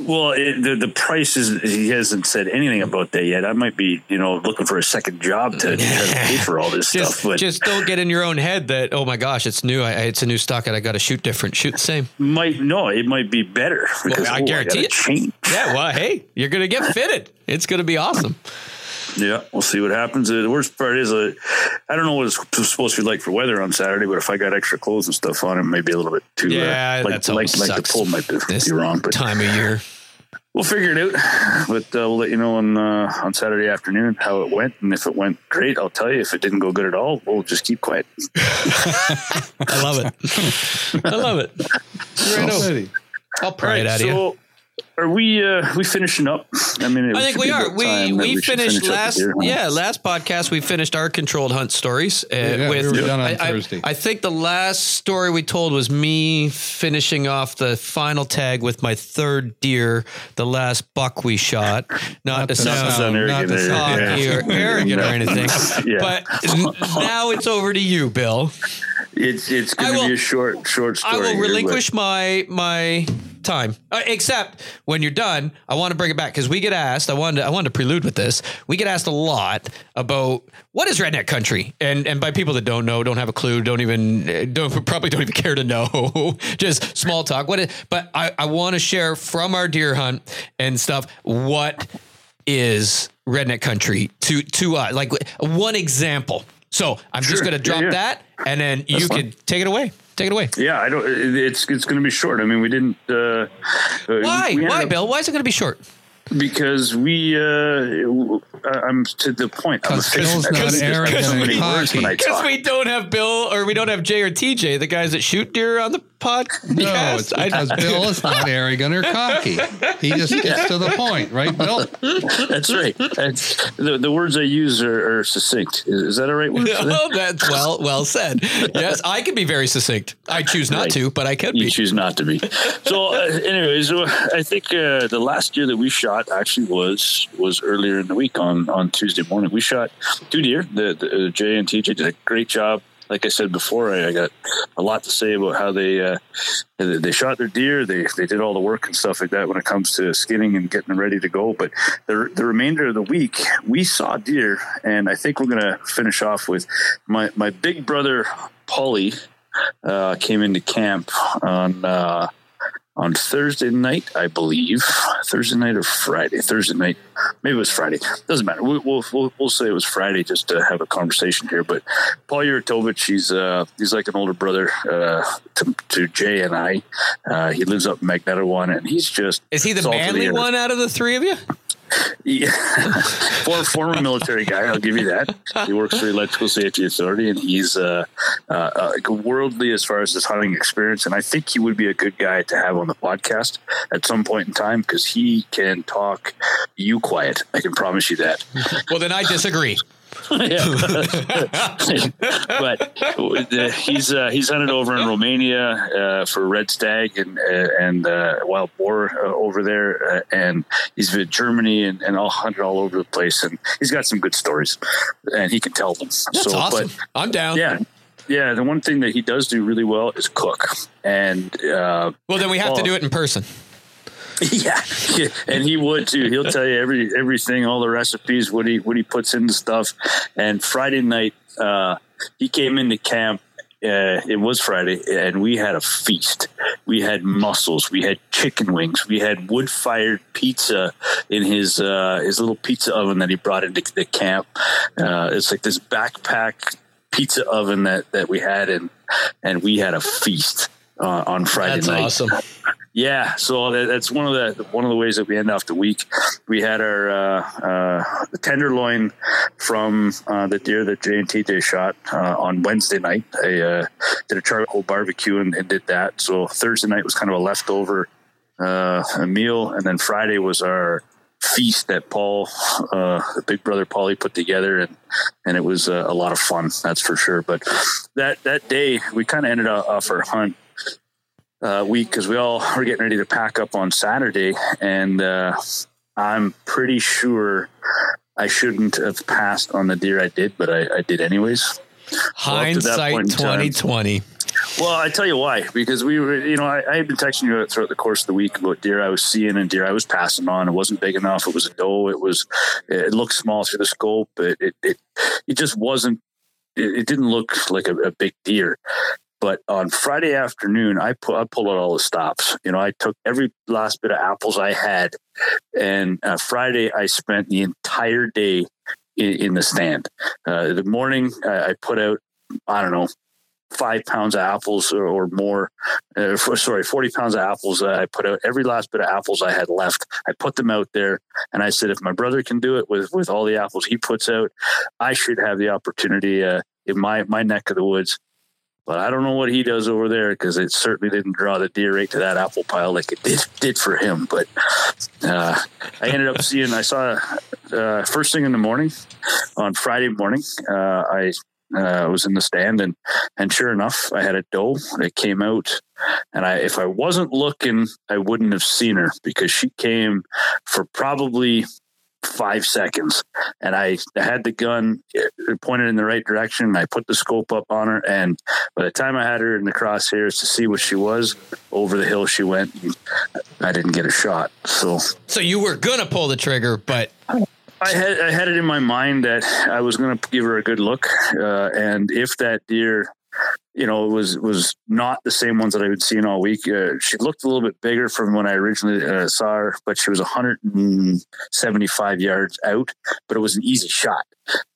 Well, it, the the price is, he hasn't said anything about that yet. I might be, you know, looking for a second job to, to pay for all this just, stuff. But just don't get in your own head that, oh my gosh, it's new. I, it's a new stock and I got to shoot different, shoot the same. Might no, it might be better. Because, well, I oh, guarantee I it. Change. Yeah, well, hey, you're gonna get fitted. It's gonna be awesome. Yeah, we'll see what happens. The worst part is, uh, I don't know what it's supposed to be like for weather on Saturday, but if I got extra clothes and stuff on, it may be a little bit too. Yeah, uh, like, that's like, like the poll might be, be wrong. But time of year, we'll figure it out. But uh, we'll let you know on uh, on Saturday afternoon how it went, and if it went great, I'll tell you. If it didn't go good at all, we'll just keep quiet. I love it. I love it. Right, I'll pray it out of you. Are we uh, we finishing up? I mean, I think we are. We we finished last here, huh? yeah last podcast. We finished our controlled hunt stories. Uh, yeah, with, we were done on I, Thursday. I, I think the last story we told was me finishing off the final tag with my third deer, the last buck we shot. Not to sound arrogant or arrogant or anything. Yeah. But now it's over to you, Bill. It's it's going to be a short short story. I will here, relinquish my my. time uh, except when you're done, I want to bring it back because we get asked, I wanted to, I wanted to prelude with this. We get asked a lot about what is redneck country, and and by people that don't know, don't have a clue, don't even don't probably don't even care to know, just small talk. What is, but I, I want to share from our deer hunt and stuff what is redneck country to to uh, like one example. So I'm sure. just going to drop yeah, yeah. that and then That's you fun. Can take it away. Take it away. Yeah, I don't. It's it's going to be short. I mean, we didn't. Uh, Why? We Why, up, Bill? Why is it going to be short? Because we. Uh, I'm to the point. Because we don't have Bill, or we don't have Jay or T J, the guys that shoot deer on the podcast. No, yes, it's because I, Bill is not arrogant or cocky. He just gets to the point, right, Bill? That's right. That's, the, the words I use are, are succinct. Is, is that a right word? No, that's well well said. Yes, I can be very succinct. I choose not right. to, but I can you be. You choose not to be. So, uh, anyways, I think uh, the last deer that we shot actually was was earlier in the week on, on Tuesday morning. We shot two deer. The, the uh, Jay and T J did a great job. Like I said before, I, I got a lot to say about how they uh, they shot their deer. They they did all the work and stuff like that when it comes to skinning and getting them ready to go. But the the remainder of the week, we saw deer, and I think we're going to finish off with my, my big brother, Paulie, uh, came into camp on uh, on Thursday night, I believe. Thursday night or Friday? Thursday night. Maybe it was Friday. Doesn't matter. We, we'll, we'll we'll say it was Friday just to have a conversation here. But Paul Yuratovich, he's uh he's like an older brother uh, to, to Jay and I. Uh, he lives up in Magnetowan, and he's just is he the manly one out of the three of you? Yeah, For, former military guy. I'll give you that. He works for the Electrical Safety Authority, and he's uh, uh, uh, worldly as far as his hunting experience. And I think he would be a good guy to have on the podcast at some point in time because he can talk you quiet. I can promise you that. Well, then I disagree. But uh, he's uh, he's hunted over in Romania uh, for red stag and uh, and uh, wild boar uh, over there, uh, and he's been to Germany and, and all hunted all over the place, and he's got some good stories, and he can tell them. That's so awesome. But, I'm down. Yeah. Yeah, the one thing that he does do really well is cook, and uh, well, then we have well, to do it in person. Yeah. yeah, and he would too. He'll tell you every everything, all the recipes, what he what he puts into stuff. And Friday night, uh, he came into camp. Uh, it was Friday, and we had a feast. We had mussels, we had chicken wings, we had wood-fired pizza in his uh, his little pizza oven that he brought into the camp. Uh, it's like this backpack pizza oven that, that we had, and and we had a feast uh, on Friday That's night. That's awesome. Yeah, so that's one of the one of the ways that we end off the week. We had our uh, uh, the tenderloin from uh, the deer that Jay and T J shot uh, on Wednesday night. I uh, did a charcoal barbecue and, and did that. So Thursday night was kind of a leftover uh, a meal, and then Friday was our feast that Paul, uh, the big brother Paulie, put together, and and it was uh, a lot of fun, that's for sure. But that that day we kind of ended up off our hunt. Uh, week because we all were getting ready to pack up on Saturday, and uh, I'm pretty sure I shouldn't have passed on the deer I did, but I, I did anyways. Hindsight well, twenty twenty. Well, I tell you why, because we were, you know, I, I had been texting you throughout the course of the week about deer I was seeing and deer I was passing on. It wasn't big enough. It was a doe. It was, it looked small through the scope. It, it, it, it just wasn't, it, it didn't look like a, a big deer. But on Friday afternoon, I, pu- I pulled out all the stops. You know, I took every last bit of apples I had. And uh, Friday, I spent the entire day in, in the stand. Uh, the morning, I, I put out, I don't know, five pounds of apples or, or more. Uh, for, sorry, forty pounds of apples. Uh, I put out every last bit of apples I had left. I put them out there. And I said, if my brother can do it with, with all the apples he puts out, I should have the opportunity uh, in my, my neck of the woods. But I don't know what he does over there, because it certainly didn't draw the deer right to that apple pile like it did, did for him. But uh, I ended up seeing, I saw uh, first thing in the morning, on Friday morning, uh, I uh, was in the stand. And, and sure enough, I had a doe that came out. And I, if I wasn't looking, I wouldn't have seen her, because she came for probably five seconds, and I had the gun pointed in the right direction. I put the scope up on her, and by the time I had her in the crosshairs to see what she was, over the hill she went. And I didn't get a shot. So, so you were gonna pull the trigger, but I had I had it in my mind that I was gonna give her a good look, uh, and if that deer, you know, it was was not the same ones that I had seen all week. Uh, she looked a little bit bigger from when I originally uh, saw her, but she was one hundred seventy-five yards out. But it was an easy shot.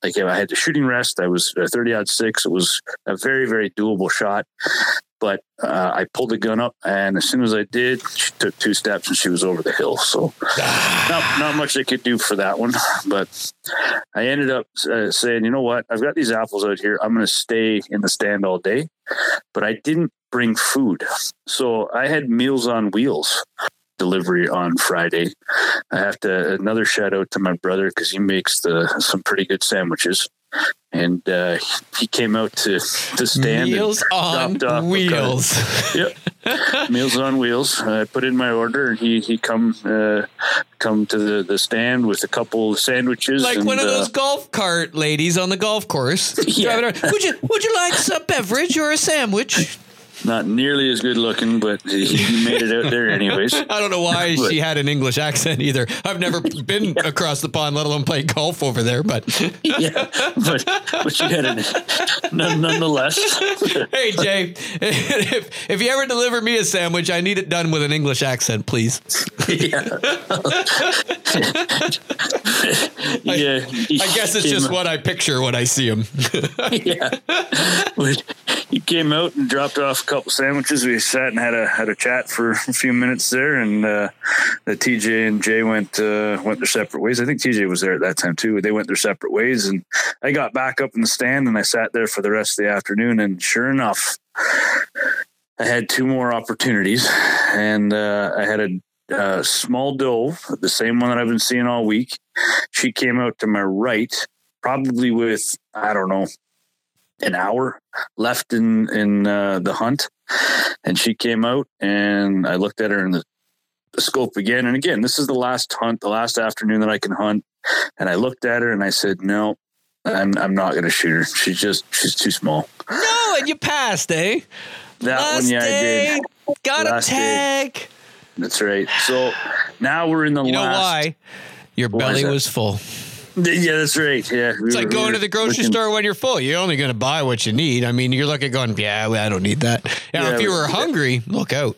Like, I had the shooting rest. I was thirty-odd six. It was a very, very doable shot. But uh, I pulled the gun up, and as soon as I did, she took two steps and she was over the hill. So not, not much I could do for that one. But I ended up uh, saying, you know what? I've got these apples out here. I'm going to stay in the stand all day. But I didn't bring food. So I had Meals on Wheels delivery on Friday. I have to, another shout out to my brother, because he makes the some pretty good sandwiches. And uh, he came out to, to stand. Meals and on off Wheels. Yep. Meals on Wheels. I uh, put in my order, and he he come uh, come to the, the stand with a couple of sandwiches. Like and, one of uh, those golf cart ladies on the golf course. Yeah. Would you would you like some beverage or a sandwich? Not nearly as good looking, but he made it out there anyways. I don't know why but, she had an English accent either. I've never been yeah. across the pond, let alone play golf over there. But yeah, but, but she had it none, nonetheless. Hey, Jay, if, if you ever deliver me a sandwich, I need it done with an English accent, please. Yeah. Yeah. I, I guess it's just out. What I picture when I see him. Yeah. But he came out and dropped off a couple sandwiches. We sat and had a had a chat for a few minutes there, and uh, the T J and Jay went uh, went their separate ways. I think T J was there at that time too. They went their separate ways, and I got back up in the stand, and I sat there for the rest of the afternoon. And sure enough, I had two more opportunities, and uh, I had a uh, small doe, the same one that I've been seeing all week. She came out to my right, probably with, I don't know, an hour left in, in uh, the hunt. And she came out, and I looked at her in the, the scope again. And again, this is the last hunt, the last afternoon that I can hunt. And I looked at her and I said, no, I'm I'm not going to shoot her. She's just, she's too small. No, and you passed, eh? That last one, yeah, day, I did. Got last a tag. Day. That's right. So now we're in the last. You know last, why? Your belly why was full. Yeah, that's right. Yeah, it's we like were, going we to the grocery looking, store when you're full. You're only going to buy what you need. I mean, you're looking going, yeah, I don't need that. Now, yeah, if you were hungry, yeah. Look out.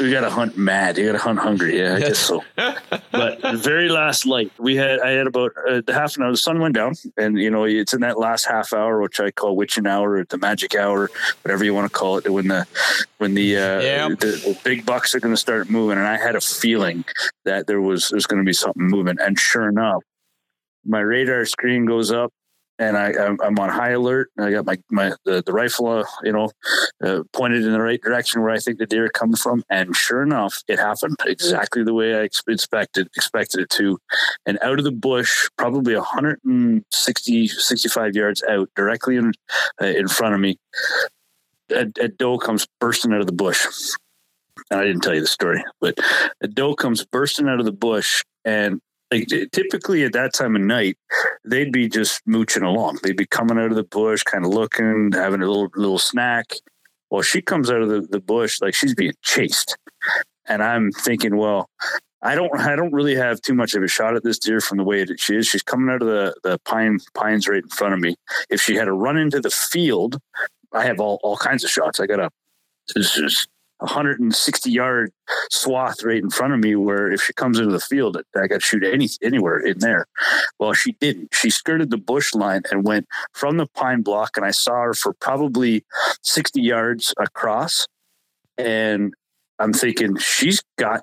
We got to hunt mad. You got to hunt hungry. Yeah, I guess so. But the very last light, we had, I had about uh, the half an hour. The sun went down, and you know it's in that last half hour, which I call witching hour, or the magic hour, whatever you want to call it, when the when the uh, yeah. the, the big bucks are going to start moving. And I had a feeling that there was there's going to be something moving, and sure enough. My radar screen goes up, and I, I'm, I'm on high alert. I got my, my the, the rifle, uh, you know, uh, pointed in the right direction where I think the deer come from. And sure enough, it happened exactly the way I expected expected it to. And out of the bush, probably one hundred sixty, sixty-five yards out, directly in, uh, in front of me, a, a doe comes bursting out of the bush. And I didn't tell you the story, but a doe comes bursting out of the bush, and like typically at that time of night, they'd be just mooching along. They'd be coming out of the bush, kind of looking, having a little little snack. Well, she comes out of the, the bush like she's being chased. And I'm thinking, well, I don't I don't really have too much of a shot at this deer from the way that she is. She's coming out of the, the pine pines right in front of me. If she had a run into the field, I have all, all kinds of shots. I got a this is one hundred sixty yard swath right in front of me where if she comes into the field, I got to shoot any, anywhere in there. Well, she didn't. She skirted the bush line and went from the pine block, and I saw her for probably sixty yards across. And I'm thinking, she's got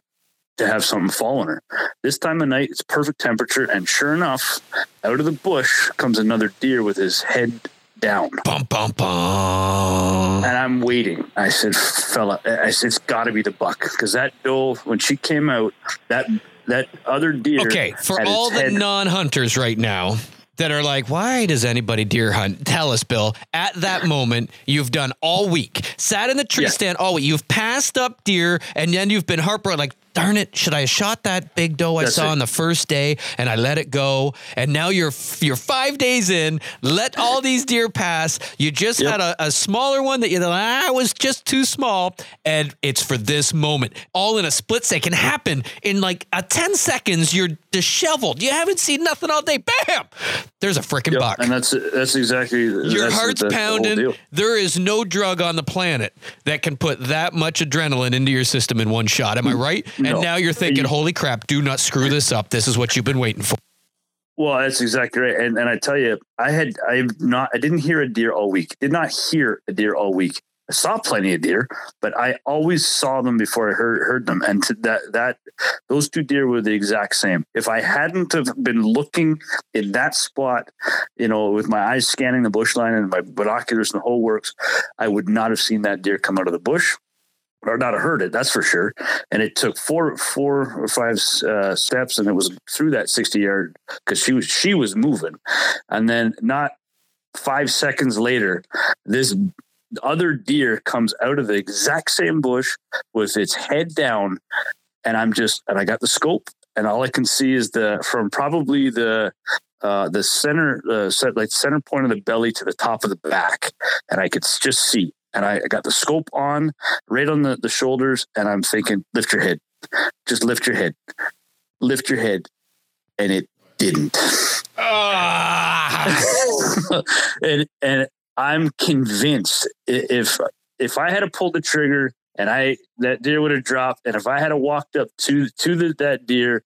to have something fall on her. This time of night, it's perfect temperature. And sure enough, out of the bush comes another deer with his head down. Bum, bum, bum. And I'm waiting. I said, fella, I said, it's got to be the buck. Because that doe, when she came out, that that other deer. Okay, for all the head- non-hunters right now that are like, why does anybody deer hunt? Tell us, Bill. At that moment, you've done all week, sat in the tree yeah. stand all week. You've passed up deer, and then you've been heartbroken, like, darn it, should I have shot that big doe I That's saw it. on the first day, and I let it go. And now you're you're five days in, let all these deer pass. You just yep. had a, a smaller one that you thought, ah, was just too small. And it's for this moment. All in a split second. Happen in like a ten seconds, you're disheveled. You haven't seen nothing all day. Bam! There's a freaking yep. buck. And that's that's exactly your that's, heart's that's pounding. The there is no drug on the planet that can put that much adrenaline into your system in one shot. Am I right? And no. now you're thinking, holy crap, do not screw this up. This is what you've been waiting for. Well, that's exactly right. And and I tell you, I had, I've not, I didn't hear a deer all week. Did not hear a deer all week. I saw plenty of deer, but I always saw them before I heard, heard them. And to that, that, those two deer were the exact same. If I hadn't have been looking in that spot, you know, with my eyes scanning the bush line and my binoculars and the whole works, I would not have seen that deer come out of the bush. Or not heard it, that's for sure. And it took four, four or five uh, steps, and it was through that sixty yard because she was she was moving. And then not five seconds later, this other deer comes out of the exact same bush with its head down, and I'm just and I got the scope, and all I can see is the from probably the uh, the center uh, set like center point of the belly to the top of the back, and I could just see. And I got the scope on right on the, the shoulders. And I'm thinking, lift your head, just lift your head, lift your head. And it didn't. Ah. and, and I'm convinced if, if I had to pull the trigger and I, that deer would have dropped. And if I had to walked up to, to the, that deer,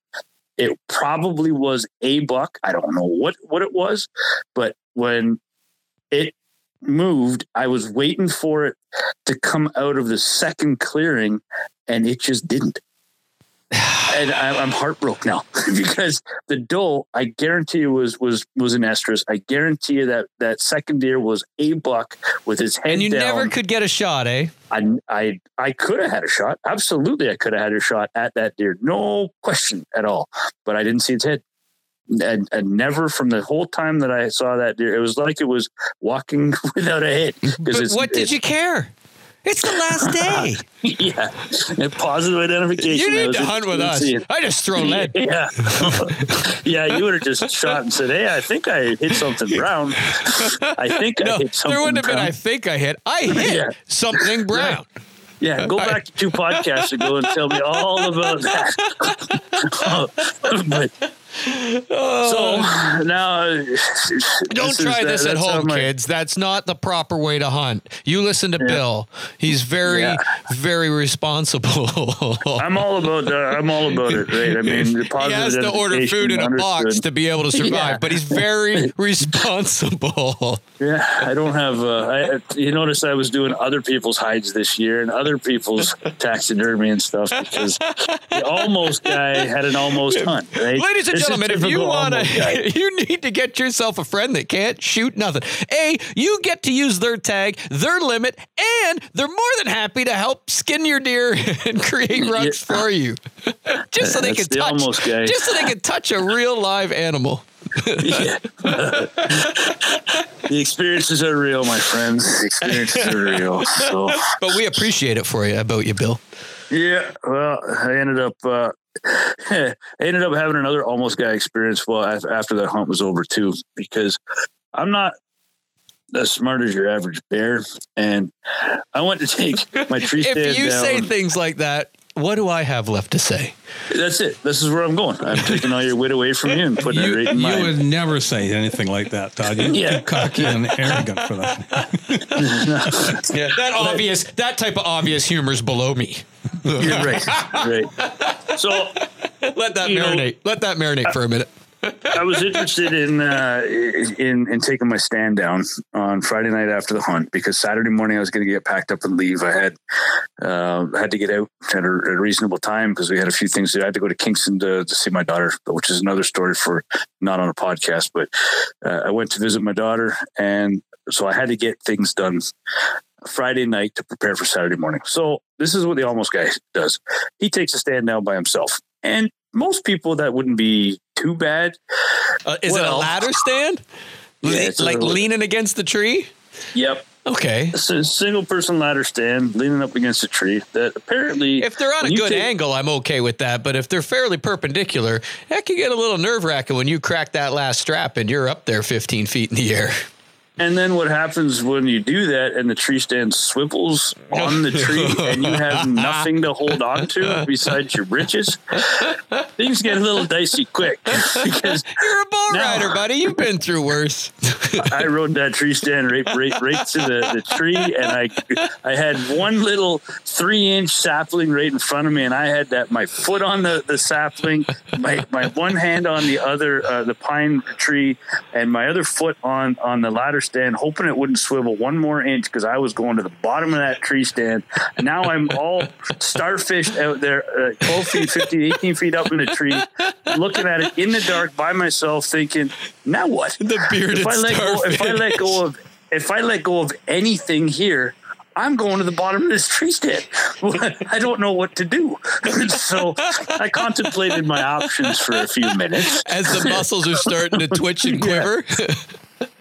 it probably was a buck. I don't know what, what it was, but when it moved, I was waiting for it to come out of the second clearing, and it just didn't. And I, I'm heartbroken now because the doe, I guarantee you, was was was an estrus. I guarantee you that that second deer was a buck with his head. And you down. Never could get a shot, eh? I I I could have had a shot. Absolutely, I could have had a shot at that deer, no question at all. But I didn't see its head. And, and never from the whole time that I saw that deer, it was like it was walking without a head. But it's, what did it's, you care? It's the last day. yeah. And positive identification. You need to hunt with us. I just throw lead. yeah. yeah, you would have just shot and said, hey, I think I hit something brown. I think no, I hit something brown. There wouldn't have brown. been, I think I hit. I hit yeah. something brown. Yeah. Yeah, go back to two podcasts ago and tell me all about that. but, oh. So now, don't this try is, this uh, at home, kids. I, that's not the proper way to hunt. You listen to yeah. Bill; he's very, yeah. very responsible. I'm all about. Uh, I'm all about it, right? I mean, the positive he has to order food in understood. a box to be able to survive, yeah. but he's very responsible. Yeah, I don't have. Uh, I, you notice I was doing other people's hides this year and other people's taxidermy and stuff because the almost guy had an almost hunt, right? Ladies and gentlemen, if you want to, you need to get yourself a friend that can't shoot nothing. A, you get to use their tag, their limit, and they're more than happy to help skin your deer and create rucks yeah. for you. just so That's they can the touch, just so they can touch a real live animal. yeah. The experiences are real, my friends. The experiences are real. So. But we appreciate it for you about you, Bill. Yeah. Well, I ended up. Uh, I ended up having another almost guy experience well after that hunt was over too, because I'm not as smart as your average bear. And I want to take my tree stand down. If you say things like that, what do I have left to say? That's it. This is where I'm going. I'm taking all your wit away from you and putting you, it right in mine. You would never say anything like that, Todd. You're yeah. too cocky and arrogant for that. No. Yeah, that obvious, but, that type of obvious humor is below me. You're right. Right. So let that marinate. Know, let that marinate I, for a minute. I was interested in, uh, in in taking my stand down on Friday night after the hunt, because Saturday morning I was going to get packed up and leave. I had uh, had to get out at a, a reasonable time because we had a few things. I had to go to Kingston to, to see my daughter, which is another story for not on a podcast. But uh, I went to visit my daughter, and so I had to get things done Friday night to prepare for Saturday morning. So this is what the almost guy does. He takes a stand down by himself, and most people that wouldn't be too bad. Uh, is well, it a ladder stand? Yeah, Le- like leaning against the tree? Yep. Okay. It's a single person ladder stand leaning up against a tree that apparently... If they're on a good take, angle, I'm okay with that. But if they're fairly perpendicular, that can get a little nerve wracking when you crack that last strap and you're up there fifteen feet in the air. And then what happens when you do that and the tree stand swivels on the tree and you have nothing to hold on to besides your britches? Things get a little dicey quick. Because you're a bull now, rider, buddy. You've been through worse. I rode that tree stand right, right, right to the, the tree, and I I had one little three-inch sapling right in front of me, and I had that my foot on the, the sapling, my my one hand on the other, uh, the pine tree, and my other foot on, on the ladder stand, hoping it wouldn't swivel one more inch, because I was going to the bottom of that tree stand. And now I'm all starfished out there, uh, twelve feet, fifteen, eighteen feet up in the tree, looking at it in the dark by myself, thinking, now what? The bearded if I let go, if I let go of if I let go of anything here, I'm going to the bottom of this tree stand. I don't know what to do. So I contemplated my options for a few minutes. As the muscles are starting to twitch and quiver. Yeah.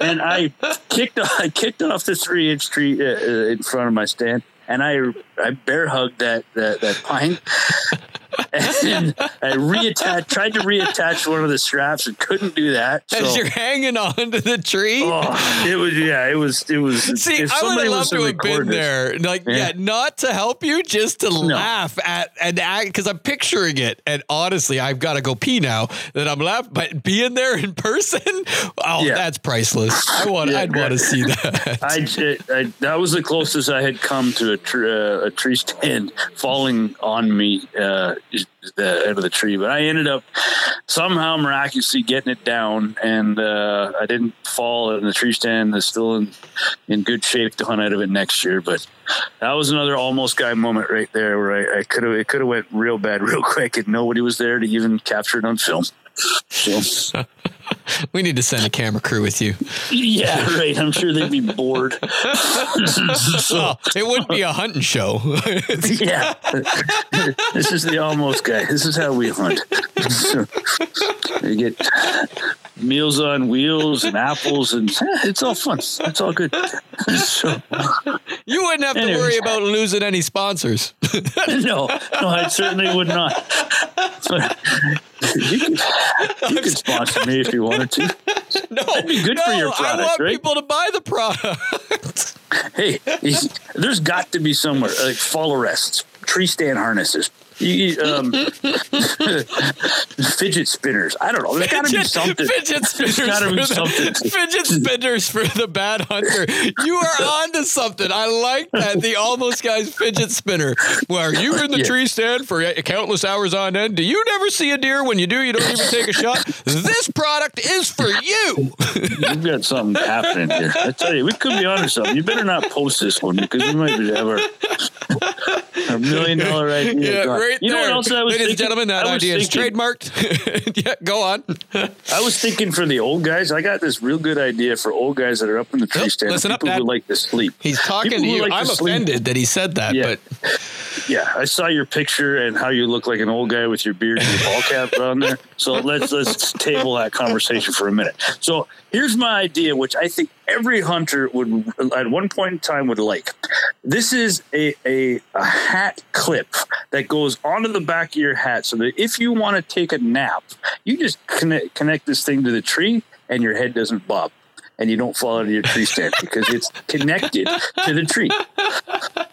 And I kicked off, I kicked off the three inch tree uh, uh, in front of my stand, and I I bear hugged that that, that pine, and I reattached tried to reattach one of the straps and couldn't do that. So. As you're hanging on to the tree, oh, it was yeah, it was it was. See, I would have loved to have been there, like yeah. yeah, not to help you, just to no. laugh at and because I'm picturing it, and honestly, I've got to go pee now that I'm laughing. But being there in person, oh, yeah. that's priceless. I want, yeah, I'd yeah. want to see that. I, I that was the closest I had come to a tree. Uh, a tree stand falling on me uh, out of the tree, but I ended up somehow miraculously getting it down, and uh, I didn't fall, and the tree stand is still in, in good shape to hunt out of it next year. But that was another almost guy moment right there, where I, I could have it could have went real bad real quick, and nobody was there to even capture it on film. So. We need to send a camera crew with you. Yeah, right. I'm sure they'd be bored. So. Well, it wouldn't be a hunting show. Yeah. This is the almost guy. This is how we hunt. So you get meals on wheels and apples, and it's all fun. It's all good. So, you wouldn't have anyways. to worry about losing any sponsors. No, no, I certainly would not. But you could, you could sponsor me if you wanted to. No, that'd be good no, for your product, I want right? people to buy the product. Hey, there's got to be somewhere like fall arrests, tree stand harnesses. You, um, fidget spinners. I don't know. There's got to be something. Fidget spinners. There's got to be something. The, fidget spinners for the bad hunter. You are on to something. I like that. The almost guy's fidget spinner. Well, you were in the yeah. tree stand for countless hours on end. Do you never see a deer? When you do, you don't even take a shot. This product is for you. You've got something happening here. I tell you, we could be on to something. You better not post this one, because we might have our, our million dollar idea. Yeah, gone. Right. Right you there. Know what else I was Ladies thinking? And gentlemen, that idea is trademarked. Yeah, go on. I was thinking for the old guys, I got this real good idea for old guys that are up in the tree nope, stand. Listen people up, who Dad. Like to sleep. He's talking people to you. Like I'm offended sleep. That he said that. Yeah. But yeah, I saw your picture and how you look like an old guy with your beard and your ball cap on there. So let's let's table that conversation for a minute. So here's my idea, which I think every hunter would at one point in time would like. This is a, a, a hat clip that goes onto the back of your hat, so that if you want to take a nap, you just connect, connect this thing to the tree and your head doesn't bob. and you don't fall out of your tree stand because it's connected to the tree.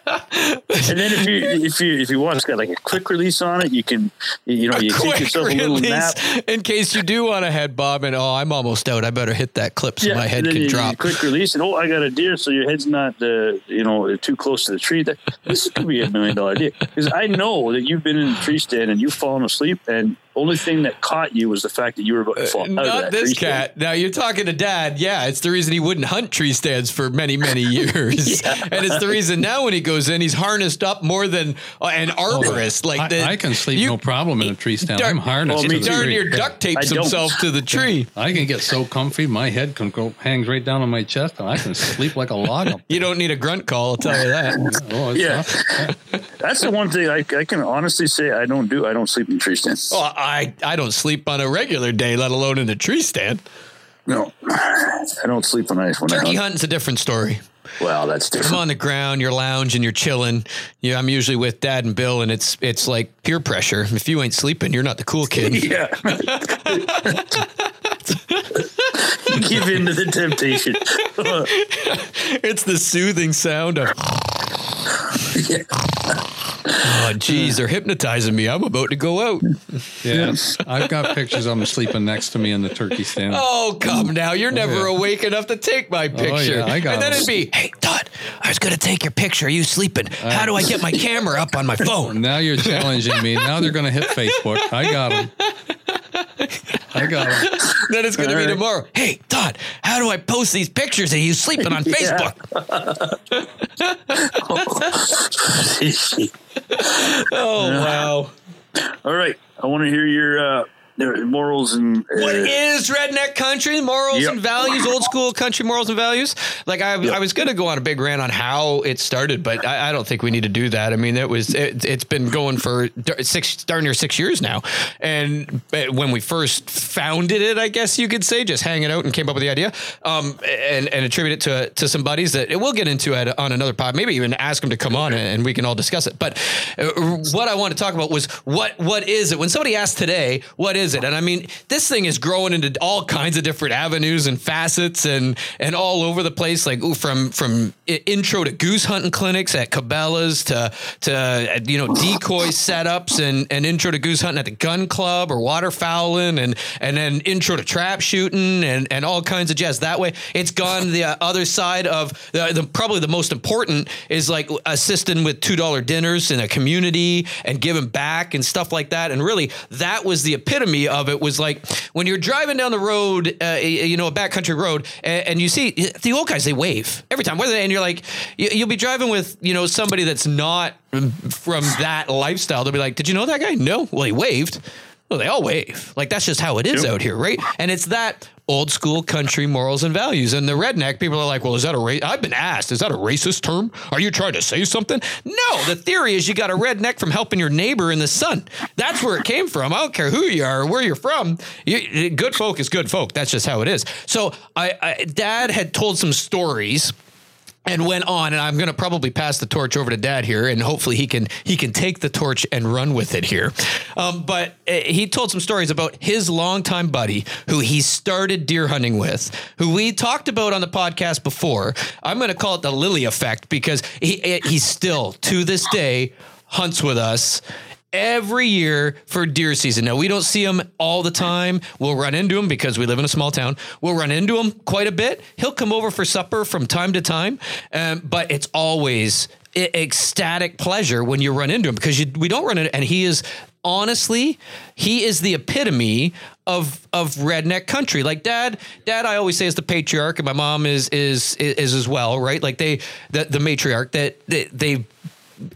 And then if you if you if you want, it's got like a quick release on it. You can you know you take yourself a little nap in case you do want to head bob and oh I'm almost out. I better hit that clip so yeah, my head can you, drop. You quick release and oh I got a deer, so your head's not uh, you know too close to the tree. That, this could be a million dollar deer because I know that you've been in the tree stand and you've fallen asleep and. Only thing that caught you was the fact that you were about to fall uh, out not of that this tree cat. Stand. Now you're talking to Dad. Yeah, it's the reason he wouldn't hunt tree stands for many, many years, yeah. And it's the reason now when he goes in, he's harnessed up more than uh, an arborist. Oh, like I, the, I can sleep you, no problem in a tree stand. Dar- I'm harnessed. Well, me to the darn near duct tapes himself to the tree. I can get so comfy, my head can go hangs right down on my chest, and I can sleep like a log. Up you don't need a grunt call. I'll tell you that. Oh, yeah, that's the one thing I, I can honestly say I don't do. I don't sleep in tree stands. Oh, I, I, I don't sleep on a regular day, let alone in the tree stand. No, I don't sleep on ice. When turkey I hunt. Hunting's a different story. Well, that's different. I'm on the ground, you're lounging, you're chilling. Yeah, I'm usually with Dad and Bill, and it's it's like peer pressure. If you ain't sleeping, you're not the cool kid. Yeah. Give in to the temptation. It's the soothing sound of... Yeah. Oh, geez, they're hypnotizing me. I'm about to go out. Yeah, I've got pictures of them sleeping next to me in the turkey stand. Oh, come now. You're oh, never yeah. awake enough to take my picture. Oh, yeah, I got and then them. It'd be, hey, Todd, I was going to take your picture. Are you sleeping? Uh, How do I get my camera up on my phone? Now you're challenging me. Now they're going to hit Facebook. I got them. I got it. Then it's going to be right. tomorrow. Hey, Todd, how do I post these pictures of you sleeping on Facebook? oh, oh wow. All right. I want to hear your uh, morals and... Uh, what is redneck country? Morals yep. and values, old school country morals and values. Like I, yep. I was going to go on a big rant on how it started, but I, I don't think we need to do that. I mean, it was, it, it's been going for six, darn near six years now. And when we first founded it, I guess you could say, just hanging out and came up with the idea um, and, and attribute it to, to some buddies that it will get into at, on another pod, maybe even ask them to come on and we can all discuss it. But what I want to talk about was what, what is it? When somebody asked today, what is it? And I mean, this thing is growing into all kinds of different avenues and facets and and all over the place, like ooh, from from intro to goose hunting clinics at Cabela's to, to you know, decoy setups and, and intro to goose hunting at the gun club or waterfowling and and then intro to trap shooting and, and all kinds of jazz. That way, it's gone the uh, other side of the, the probably the most important is like assisting with two dollar dinners in a community and giving back and stuff like that. And really, that was the epitome of it was like when you're driving down the road, uh, you know, a backcountry road, and, and you see the old guys, they wave every time. Whether and you're like, you, you'll be driving with, you know, somebody that's not from that lifestyle. They'll be like, did you know that guy? No. Well, he waved. Well, they all wave. Like, that's just how it is yep. out here, right? And it's that old school country morals and values. And the redneck people are like, well, is that a race? I've been asked, is that a racist term? Are you trying to say something? No, the theory is you got a redneck from helping your neighbor in the sun. That's where it came from. I don't care who you are or where you're from. You, good folk is good folk. That's just how it is. So I, I Dad had told some stories and went on, and I'm going to probably pass the torch over to Dad here, and hopefully he can he can take the torch and run with it here. Um, but uh, he told some stories about his longtime buddy, who he started deer hunting with, who we talked about on the podcast before. I'm going to call it the Lily effect because he he still, to this day, hunts with us every year for deer season. Now, we don't see him all the time. We'll run into him because we live in a small town. We'll run into him quite a bit. He'll come over for supper from time to time, um, but it's always ecstatic pleasure when you run into him because you, we don't run into, and he is honestly, he is the epitome of of redneck country. Like dad, dad, I always say is the patriarch, and my mom is is is, is as well, right? Like they, the, the matriarch that they, they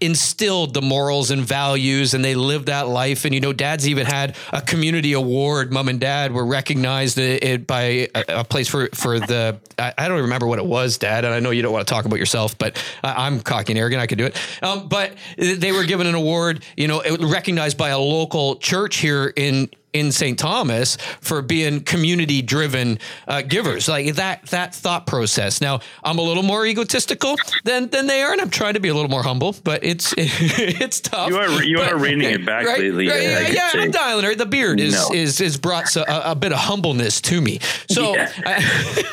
instilled the morals and values and they lived that life. And, you know, Dad's even had a community award. Mom and Dad were recognized it, it by a, a place for, for the, I, I don't remember what it was, Dad. And I know you don't want to talk about yourself, but I, I'm cocky and arrogant. I could do it. Um, but they were given an award, you know, it, recognized by a local church here in, in Saint Thomas for being community driven uh, givers, like that, that thought process. Now I'm a little more egotistical than, than they are. And I'm trying to be a little more humble, but it's, it's tough. You are, you but, are reining it back right, lately. Right, yeah, yeah I'm dialing her. The beard is, no. is, is brought a, a bit of humbleness to me. So yeah. I,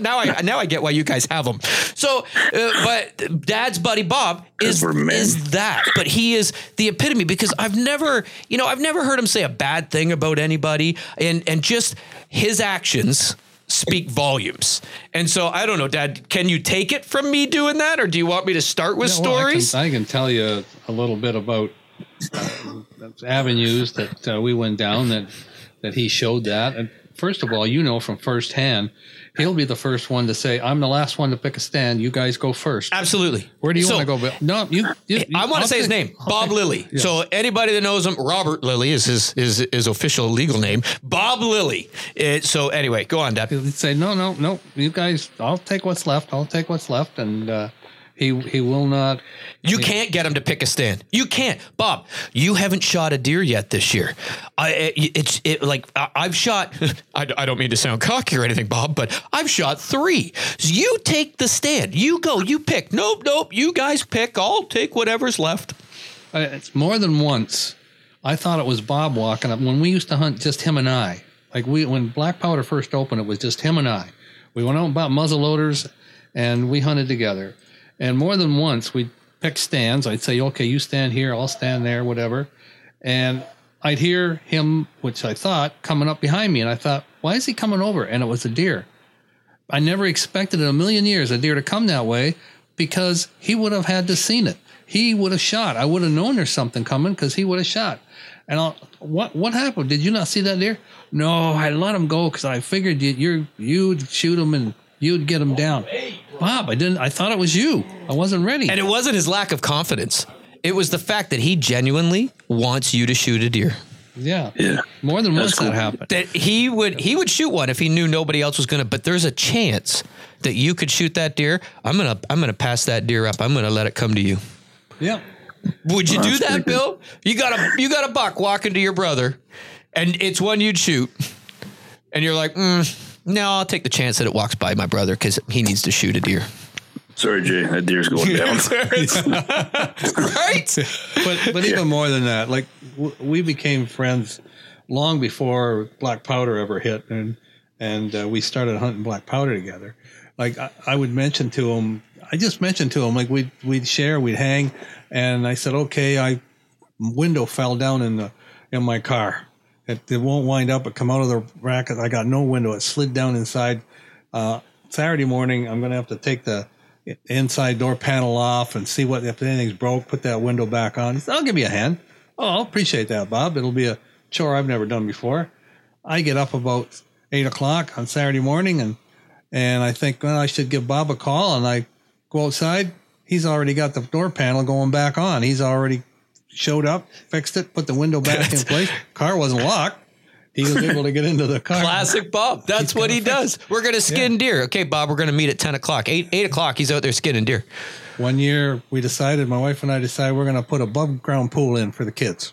Now I now I get why you guys have them. So, uh, but Dad's buddy Bob is is that, but he is the epitome because I've never, you know, I've never heard him say a bad thing about anybody, and and just his actions speak volumes. And so I don't know, Dad, can you take it from me doing that, or do you want me to start with no, stories? Well, I, can, I can tell you a little bit about uh, avenues that uh, we went down that that he showed that. And first of all, you know from firsthand, he'll be the first one to say, I'm the last one to pick a stand. You guys go first. Absolutely. Where do you so, want to go, Bill? No, you. you I want to say his name, Bob okay. Lilly. Yeah. So anybody that knows him, Robert Lilly is his is his official legal name. Bob Lilly. It, so anyway, go on, Dad. He'll say, no, no, no. You guys, I'll take what's left. I'll take what's left. And uh, he he will not. You he, can't get him to pick a stand. You can't, Bob. You haven't shot a deer yet this year. I, it's it like I've shot, I, I don't mean to sound cocky or anything, Bob, but I've shot three. So you take the stand. You go, you pick. Nope, nope. You guys pick. I'll take whatever's left. Uh, it's more than once. I thought it was Bob walking up. When we used to hunt, just him and I. Like we, when Black Powder first opened, it was just him and I. We went out and bought muzzle loaders and we hunted together. And more than once we'd pick stands. I'd say, okay, you stand here, I'll stand there, whatever. And I'd hear him, which I thought, coming up behind me. And I thought, why is he coming over? And it was a deer. I never expected in a million years a deer to come that way because he would have had to seen it. He would have shot. I would have known there's something coming because he would have shot. And I'll, what what happened? Did you not see that deer? No, I let him go because I figured you, you're, you'd shoot him and you'd get him down. Bob, I didn't. I thought it was you. I wasn't ready. And it wasn't his lack of confidence. It was the fact that he genuinely wants you to shoot a deer. Yeah. Yeah. More than once that happened. That he would he would shoot one if he knew nobody else was going to. But there's a chance that you could shoot that deer. I'm gonna I'm gonna pass that deer up. I'm gonna let it come to you. Yeah. Would you do that, Bill? You got a you got a buck walking to your brother, and it's one you'd shoot, and you're like, mm. No, I'll take the chance that it walks by my brother because he needs to shoot a deer. Sorry, Jay, that deer's going down. Right? But but yeah. Even more than that, like w- we became friends long before Black Powder ever hit, and and uh, we started hunting Black Powder together. Like I, I would mention to him, I just mentioned to him, like we'd we'd share, we'd hang, and I said, okay, I window fell down in the in my car. It, it won't wind up. It come out of the rack. I got no window. It slid down inside. Uh, Saturday morning, I'm going to have to take the inside door panel off and see what if anything's broke. Put that window back on. Said, I'll give you a hand. Oh, I'll appreciate that, Bob. It'll be a chore I've never done before. I get up about eight o'clock on Saturday morning, and and I think, well, I should give Bob a call. And I go outside. He's already got the door panel going back on. He's already showed up, fixed it, put the window back in place. Car wasn't locked. He was able to get into the car. Classic Bob. That's he's what he does. It. We're going to skin yeah. deer. Okay, Bob, we're going to meet at ten o'clock. Eight, eight o'clock, he's out there skinning deer. One year we decided, my wife and I decided we're going to put a above ground pool in for the kids.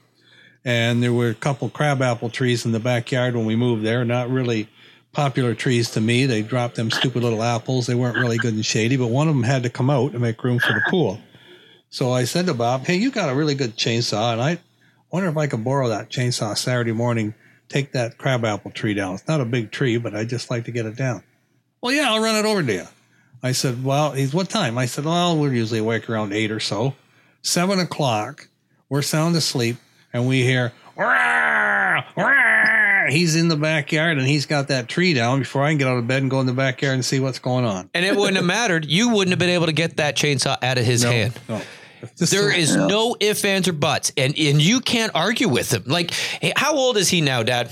And there were a couple crabapple trees in the backyard when we moved there. Not really popular trees to me. They dropped them stupid little apples. They weren't really good and shady, but one of them had to come out to make room for the pool. So I said to Bob, hey, you got a really good chainsaw, and I wonder if I could borrow that chainsaw Saturday morning, take that crabapple tree down. It's not a big tree, but I'd just like to get it down. Well, yeah, I'll run it over to you. I said, well, he's what time? I said, well, we're usually awake around eight or so. Seven o'clock, we're sound asleep, and we hear, wah, wah. He's in the backyard, and he's got that tree down before I can get out of bed and go in the backyard and see what's going on. And it wouldn't have mattered. You wouldn't have been able to get that chainsaw out of his no, hand. No. There is no ifs, ands, or buts, and and you can't argue with him. Like, hey, how old is he now, Dad?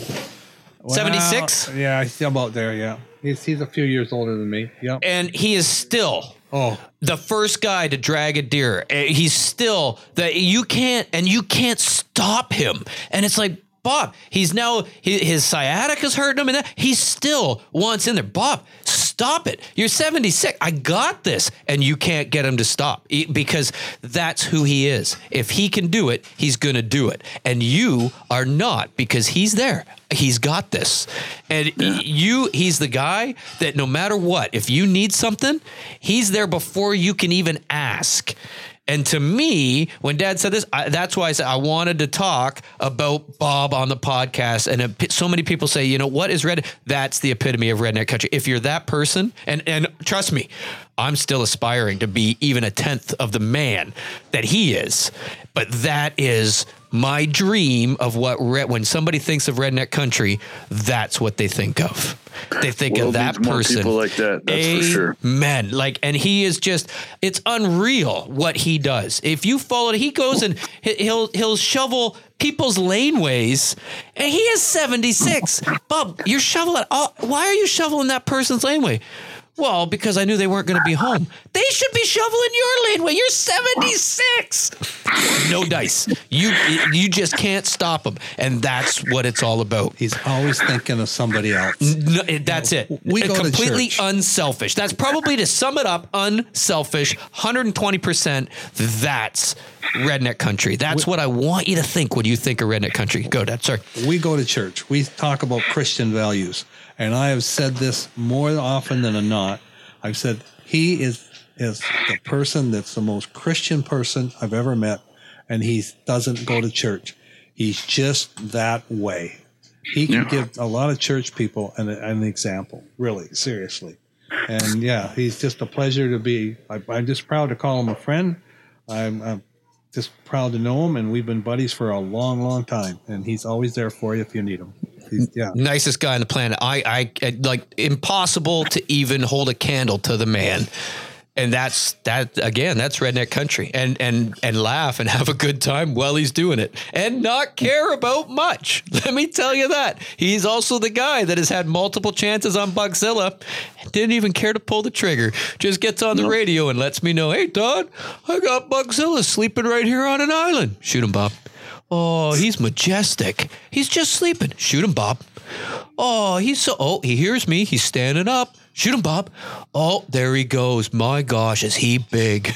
seventy-six? Well, yeah, he's about there, yeah. He's, he's a few years older than me, yeah. And he is still oh. the first guy to drag a deer. He's still, the, you can't, and you can't stop him. And it's like, Bob, he's now, his, his sciatica's hurting him, and that, he still wants in there. Bob, stop it. You're seventy-six. I got this. And you can't get him to stop because that's who he is. If he can do it, he's going to do it. And you are not because he's there. He's got this. And yeah. you, he's the guy that no matter what, if you need something, he's there before you can even ask. And to me, when Dad said this, I, that's why I said I wanted to talk about Bob on the podcast. And it, so many people say, you know, what is red? That's the epitome of redneck country. If you're that person, and, and trust me, I'm still aspiring to be even a tenth of the man that he is. But that is my dream of what red, when somebody thinks of redneck country, that's what they think of. They think World of that more person. People like that, that's Amen. For sure. Amen. Like, and he is just—it's unreal what he does. If you follow, he goes and he'll he'll shovel people's laneways, and he is seventy-six. Bob, you're shoveling. All, why are you shoveling that person's laneway? Well, because I knew they weren't going to be home. They should be shoveling your laneway. You're seventy-six. No dice. You you just can't stop them. And that's what it's all about. He's always thinking of somebody else. No, that's you know, it. We go completely to unselfish. That's probably, to sum it up, unselfish, one hundred twenty percent. That's redneck country. That's we, what I want you to think when you think of redneck country. Go, Dad. Sorry. We go to church. We talk about Christian values. And I have said this more often than not. I've said he is is the person that's the most Christian person I've ever met, and he doesn't go to church. He's just that way. He can yeah. give a lot of church people an, an example, really, seriously. And, yeah, he's just a pleasure to be. I, I'm just proud to call him a friend. I'm, I'm just proud to know him, and we've been buddies for a long, long time, and he's always there for you if you need him. Yeah. Nicest guy on the planet. I, I, like, impossible to even hold a candle to the man. And that's that again, that's redneck country, and, and, and laugh and have a good time while he's doing it and not care about much. Let me tell you that. He's also the guy that has had multiple chances on Bugzilla and didn't even care to pull the trigger. Just gets on the nope. radio and lets me know, hey, Todd, I got Bugzilla sleeping right here on an island. Shoot him, Bob. Oh, he's majestic. He's just sleeping. Shoot him, Bob. Oh, he's so, oh, he hears me. He's standing up. Shoot him, Bob. Oh, there he goes. My gosh, is he big.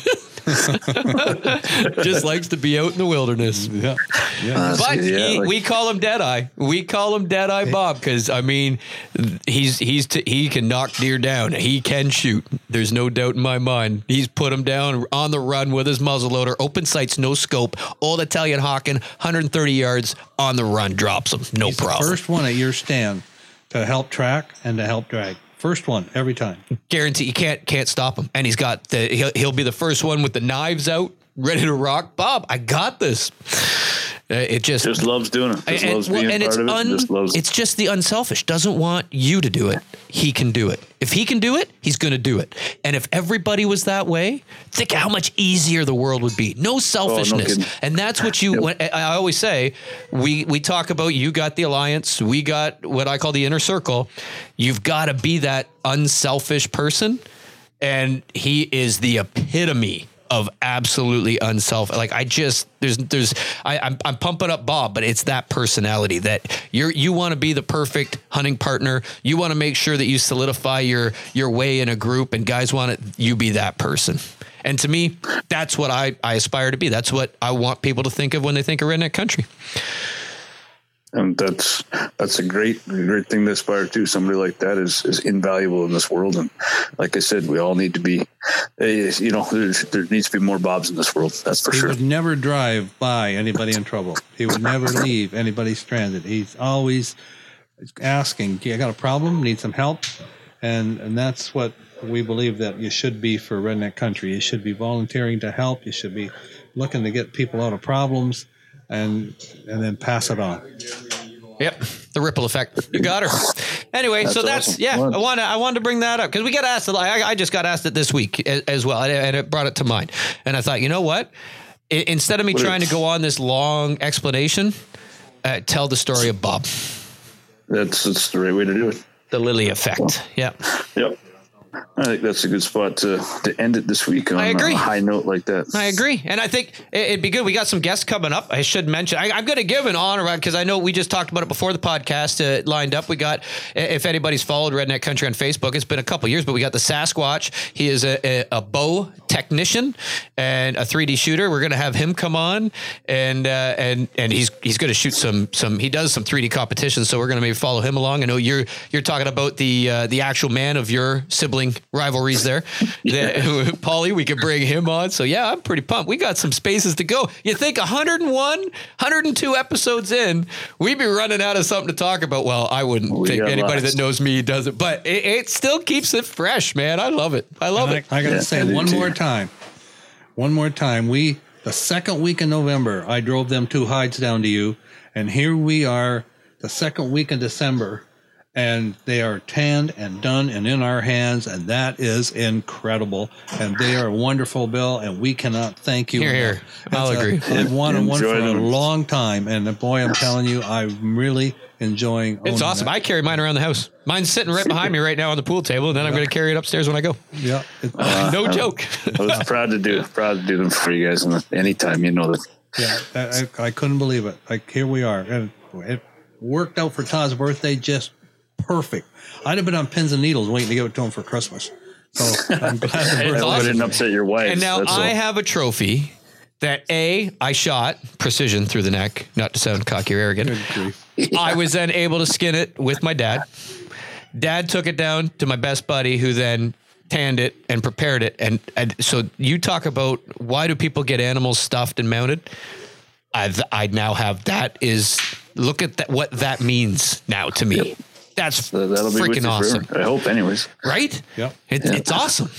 Just likes to be out in the wilderness. Yeah. Yeah. But yeah, he, like, we call him Deadeye. We call him Deadeye hey. Bob because, I mean, he's he's t- he can knock deer down. He can shoot. There's no doubt in my mind. He's put him down on the run with his muzzleloader, open sights, no scope, old Italian Hawken, one hundred thirty yards on the run, drops him. No he's problem. The first one at your stand to help track and to help drag. First one every time. Guarantee you can't can't stop him. And he's got the he'll, he'll be the first one with the knives out, ready to rock. Bob, I got this. It just just loves doing it. Just and, loves being and part it's of it. Un, just loves it's just the unselfish. Doesn't want you to do it. He can do it. If he can do it, he's going to do it. And if everybody was that way, think how much easier the world would be. No selfishness. Oh, no and that's what you, yep. I always say, we, we talk about, you got the alliance. We got what I call the inner circle. You've got to be that unselfish person. And he is the epitome of absolutely unselfish. Like I just, there's, there's, I, I'm, I'm pumping up Bob, but it's that personality that you're, you want to be the perfect hunting partner. You want to make sure that you solidify your, your way in a group, and guys want it, you be that person. And to me, that's what I, I aspire to be. That's what I want people to think of when they think of redneck country. And that's, that's a great, great thing to aspire to. Somebody like that is, is invaluable in this world. And like I said, we all need to be, you know, there needs to be more Bobs in this world. That's for he sure. He would never drive by anybody in trouble. He would never leave anybody stranded. He's always asking, I got a problem, need some help. And, and that's what we believe that you should be for redneck country. You should be volunteering to help. You should be looking to get people out of problems. And and then pass it on. Yep, the ripple effect. You got her. Anyway, that's so that's awesome. Yeah. Fun. I want to I wanted to bring that up because we got asked. I, I just got asked it this week as, as well, and it brought it to mind. And I thought, you know what? I, instead of me what trying is, to go on this long explanation, uh, tell the story of Bob. That's that's the right way to do it. The Lily effect. Well, yeah. Yep. I think that's a good spot to, to end it this week on I agree. a high note like that. I agree. And I think it'd be good. We got some guests coming up. I should mention, I, I'm going to give an honor round because I know we just talked about it before the podcast uh, lined up. We got, if anybody's followed Redneck Country on Facebook, it's been a couple years, but we got the Sasquatch. He is a, a, a bow technician and a three D shooter. We're going to have him come on and, uh, and, and he's, he's going to shoot some, some, he does some three D competitions. So we're going to maybe follow him along. I know you're, you're talking about the, uh, the actual man of your sibling wrestling rivalries there. Yeah. Paulie, we could bring him on. So yeah, I'm pretty pumped. We got some spaces to go. You think one oh one, one oh two episodes in, we'd be running out of something to talk about. Well, I wouldn't we think anybody lost. That knows me doesn't, but it, it still keeps it fresh, man. I love it. I love I, it. I got to yeah, say one too. more time, one more time. We, the second week in November, I drove them two hides down to you. And here we are the second week in December, and they are tanned and done and in our hands, and that is incredible. And they are wonderful, Bill, and we cannot thank you. Here, here. I'll a, agree. I've wanted one for them. a long time, and boy, I'm telling you, I'm really enjoying it. It's awesome. That. I carry mine around the house. Mine's sitting right behind me right now on the pool table, and then yeah. I'm going to carry it upstairs when I go. Yeah. Uh, no I, joke. I was proud to do proud to do them for you guys anytime, you know that. Yeah, I, I couldn't believe it. Like, here we are. And it worked out for Todd's birthday just perfect. I'd have been on pins and needles waiting to give it to him for Christmas. So I'm glad the birthday. Awesome. Didn't upset your wife. And now That's I all. have a trophy that, A, I shot precision through the neck, not to sound cocky or arrogant. I was then able to skin it with my dad. Dad took it down to my best buddy, who then tanned it and prepared it. And, and so you talk about why do people get animals stuffed and mounted? I've, I now have that is, look at that, what that means now to me. Yep. That's so freaking awesome. I hope anyways. Right? Yep. It, yep. It's awesome.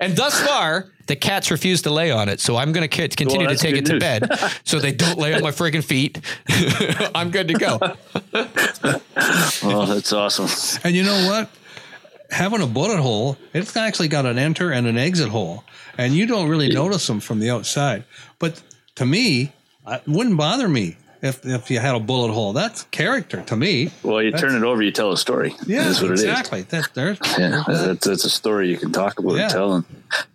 And thus far, the cats refuse to lay on it. So I'm going to continue well, to take it news. to bed so they don't lay on my freaking feet. I'm good to go. Well, that's awesome. And you know what? Having a bullet hole, it's actually got an enter and an exit hole, and you don't really notice them from the outside. But to me, it wouldn't bother me if if you had a bullet hole. That's character to me. Well, you that's, turn it over, you tell a story. Yeah, that's what exactly. It is. That, there's, yeah, there's that. that's, that's a story you can talk about yeah. and tell. And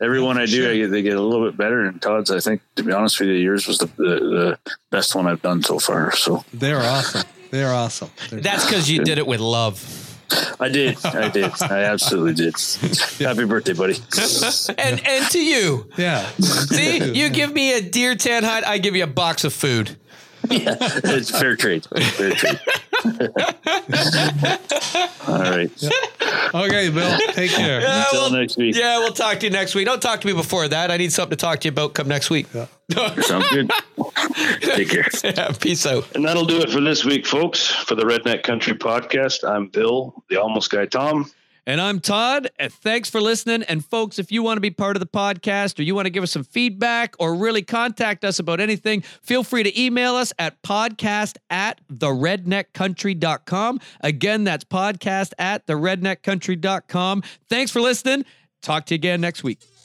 everyone I do, sure. I get, they get a little bit better. And Todd's, I think, to be honest with you, yours was the, the, the best one I've done so far. So they're awesome. They're awesome. They're that's because you did it with love. I did. I did. I absolutely did. Happy birthday, buddy. and and to you. Yeah. See, you give me a deer tan hide, I give you a box of food. Yeah, it's fair trade. Fair trade. All right. Okay, Bill. Take care. Yeah, Until we'll, next week. Yeah, we'll talk to you next week. Don't talk to me before that. I need something to talk to you about come next week. Yeah. Sounds good. Take care. Yeah, peace out. And that'll do it for this week, folks, for the Redneck Country Podcast. I'm Bill, the Almost Guy Tom. And I'm Todd. And thanks for listening. And folks, if you want to be part of the podcast or you want to give us some feedback or really contact us about anything, feel free to email us at podcast at the redneck country dot com. Again, that's podcast at the redneck country dot com. Thanks for listening. Talk to you again next week.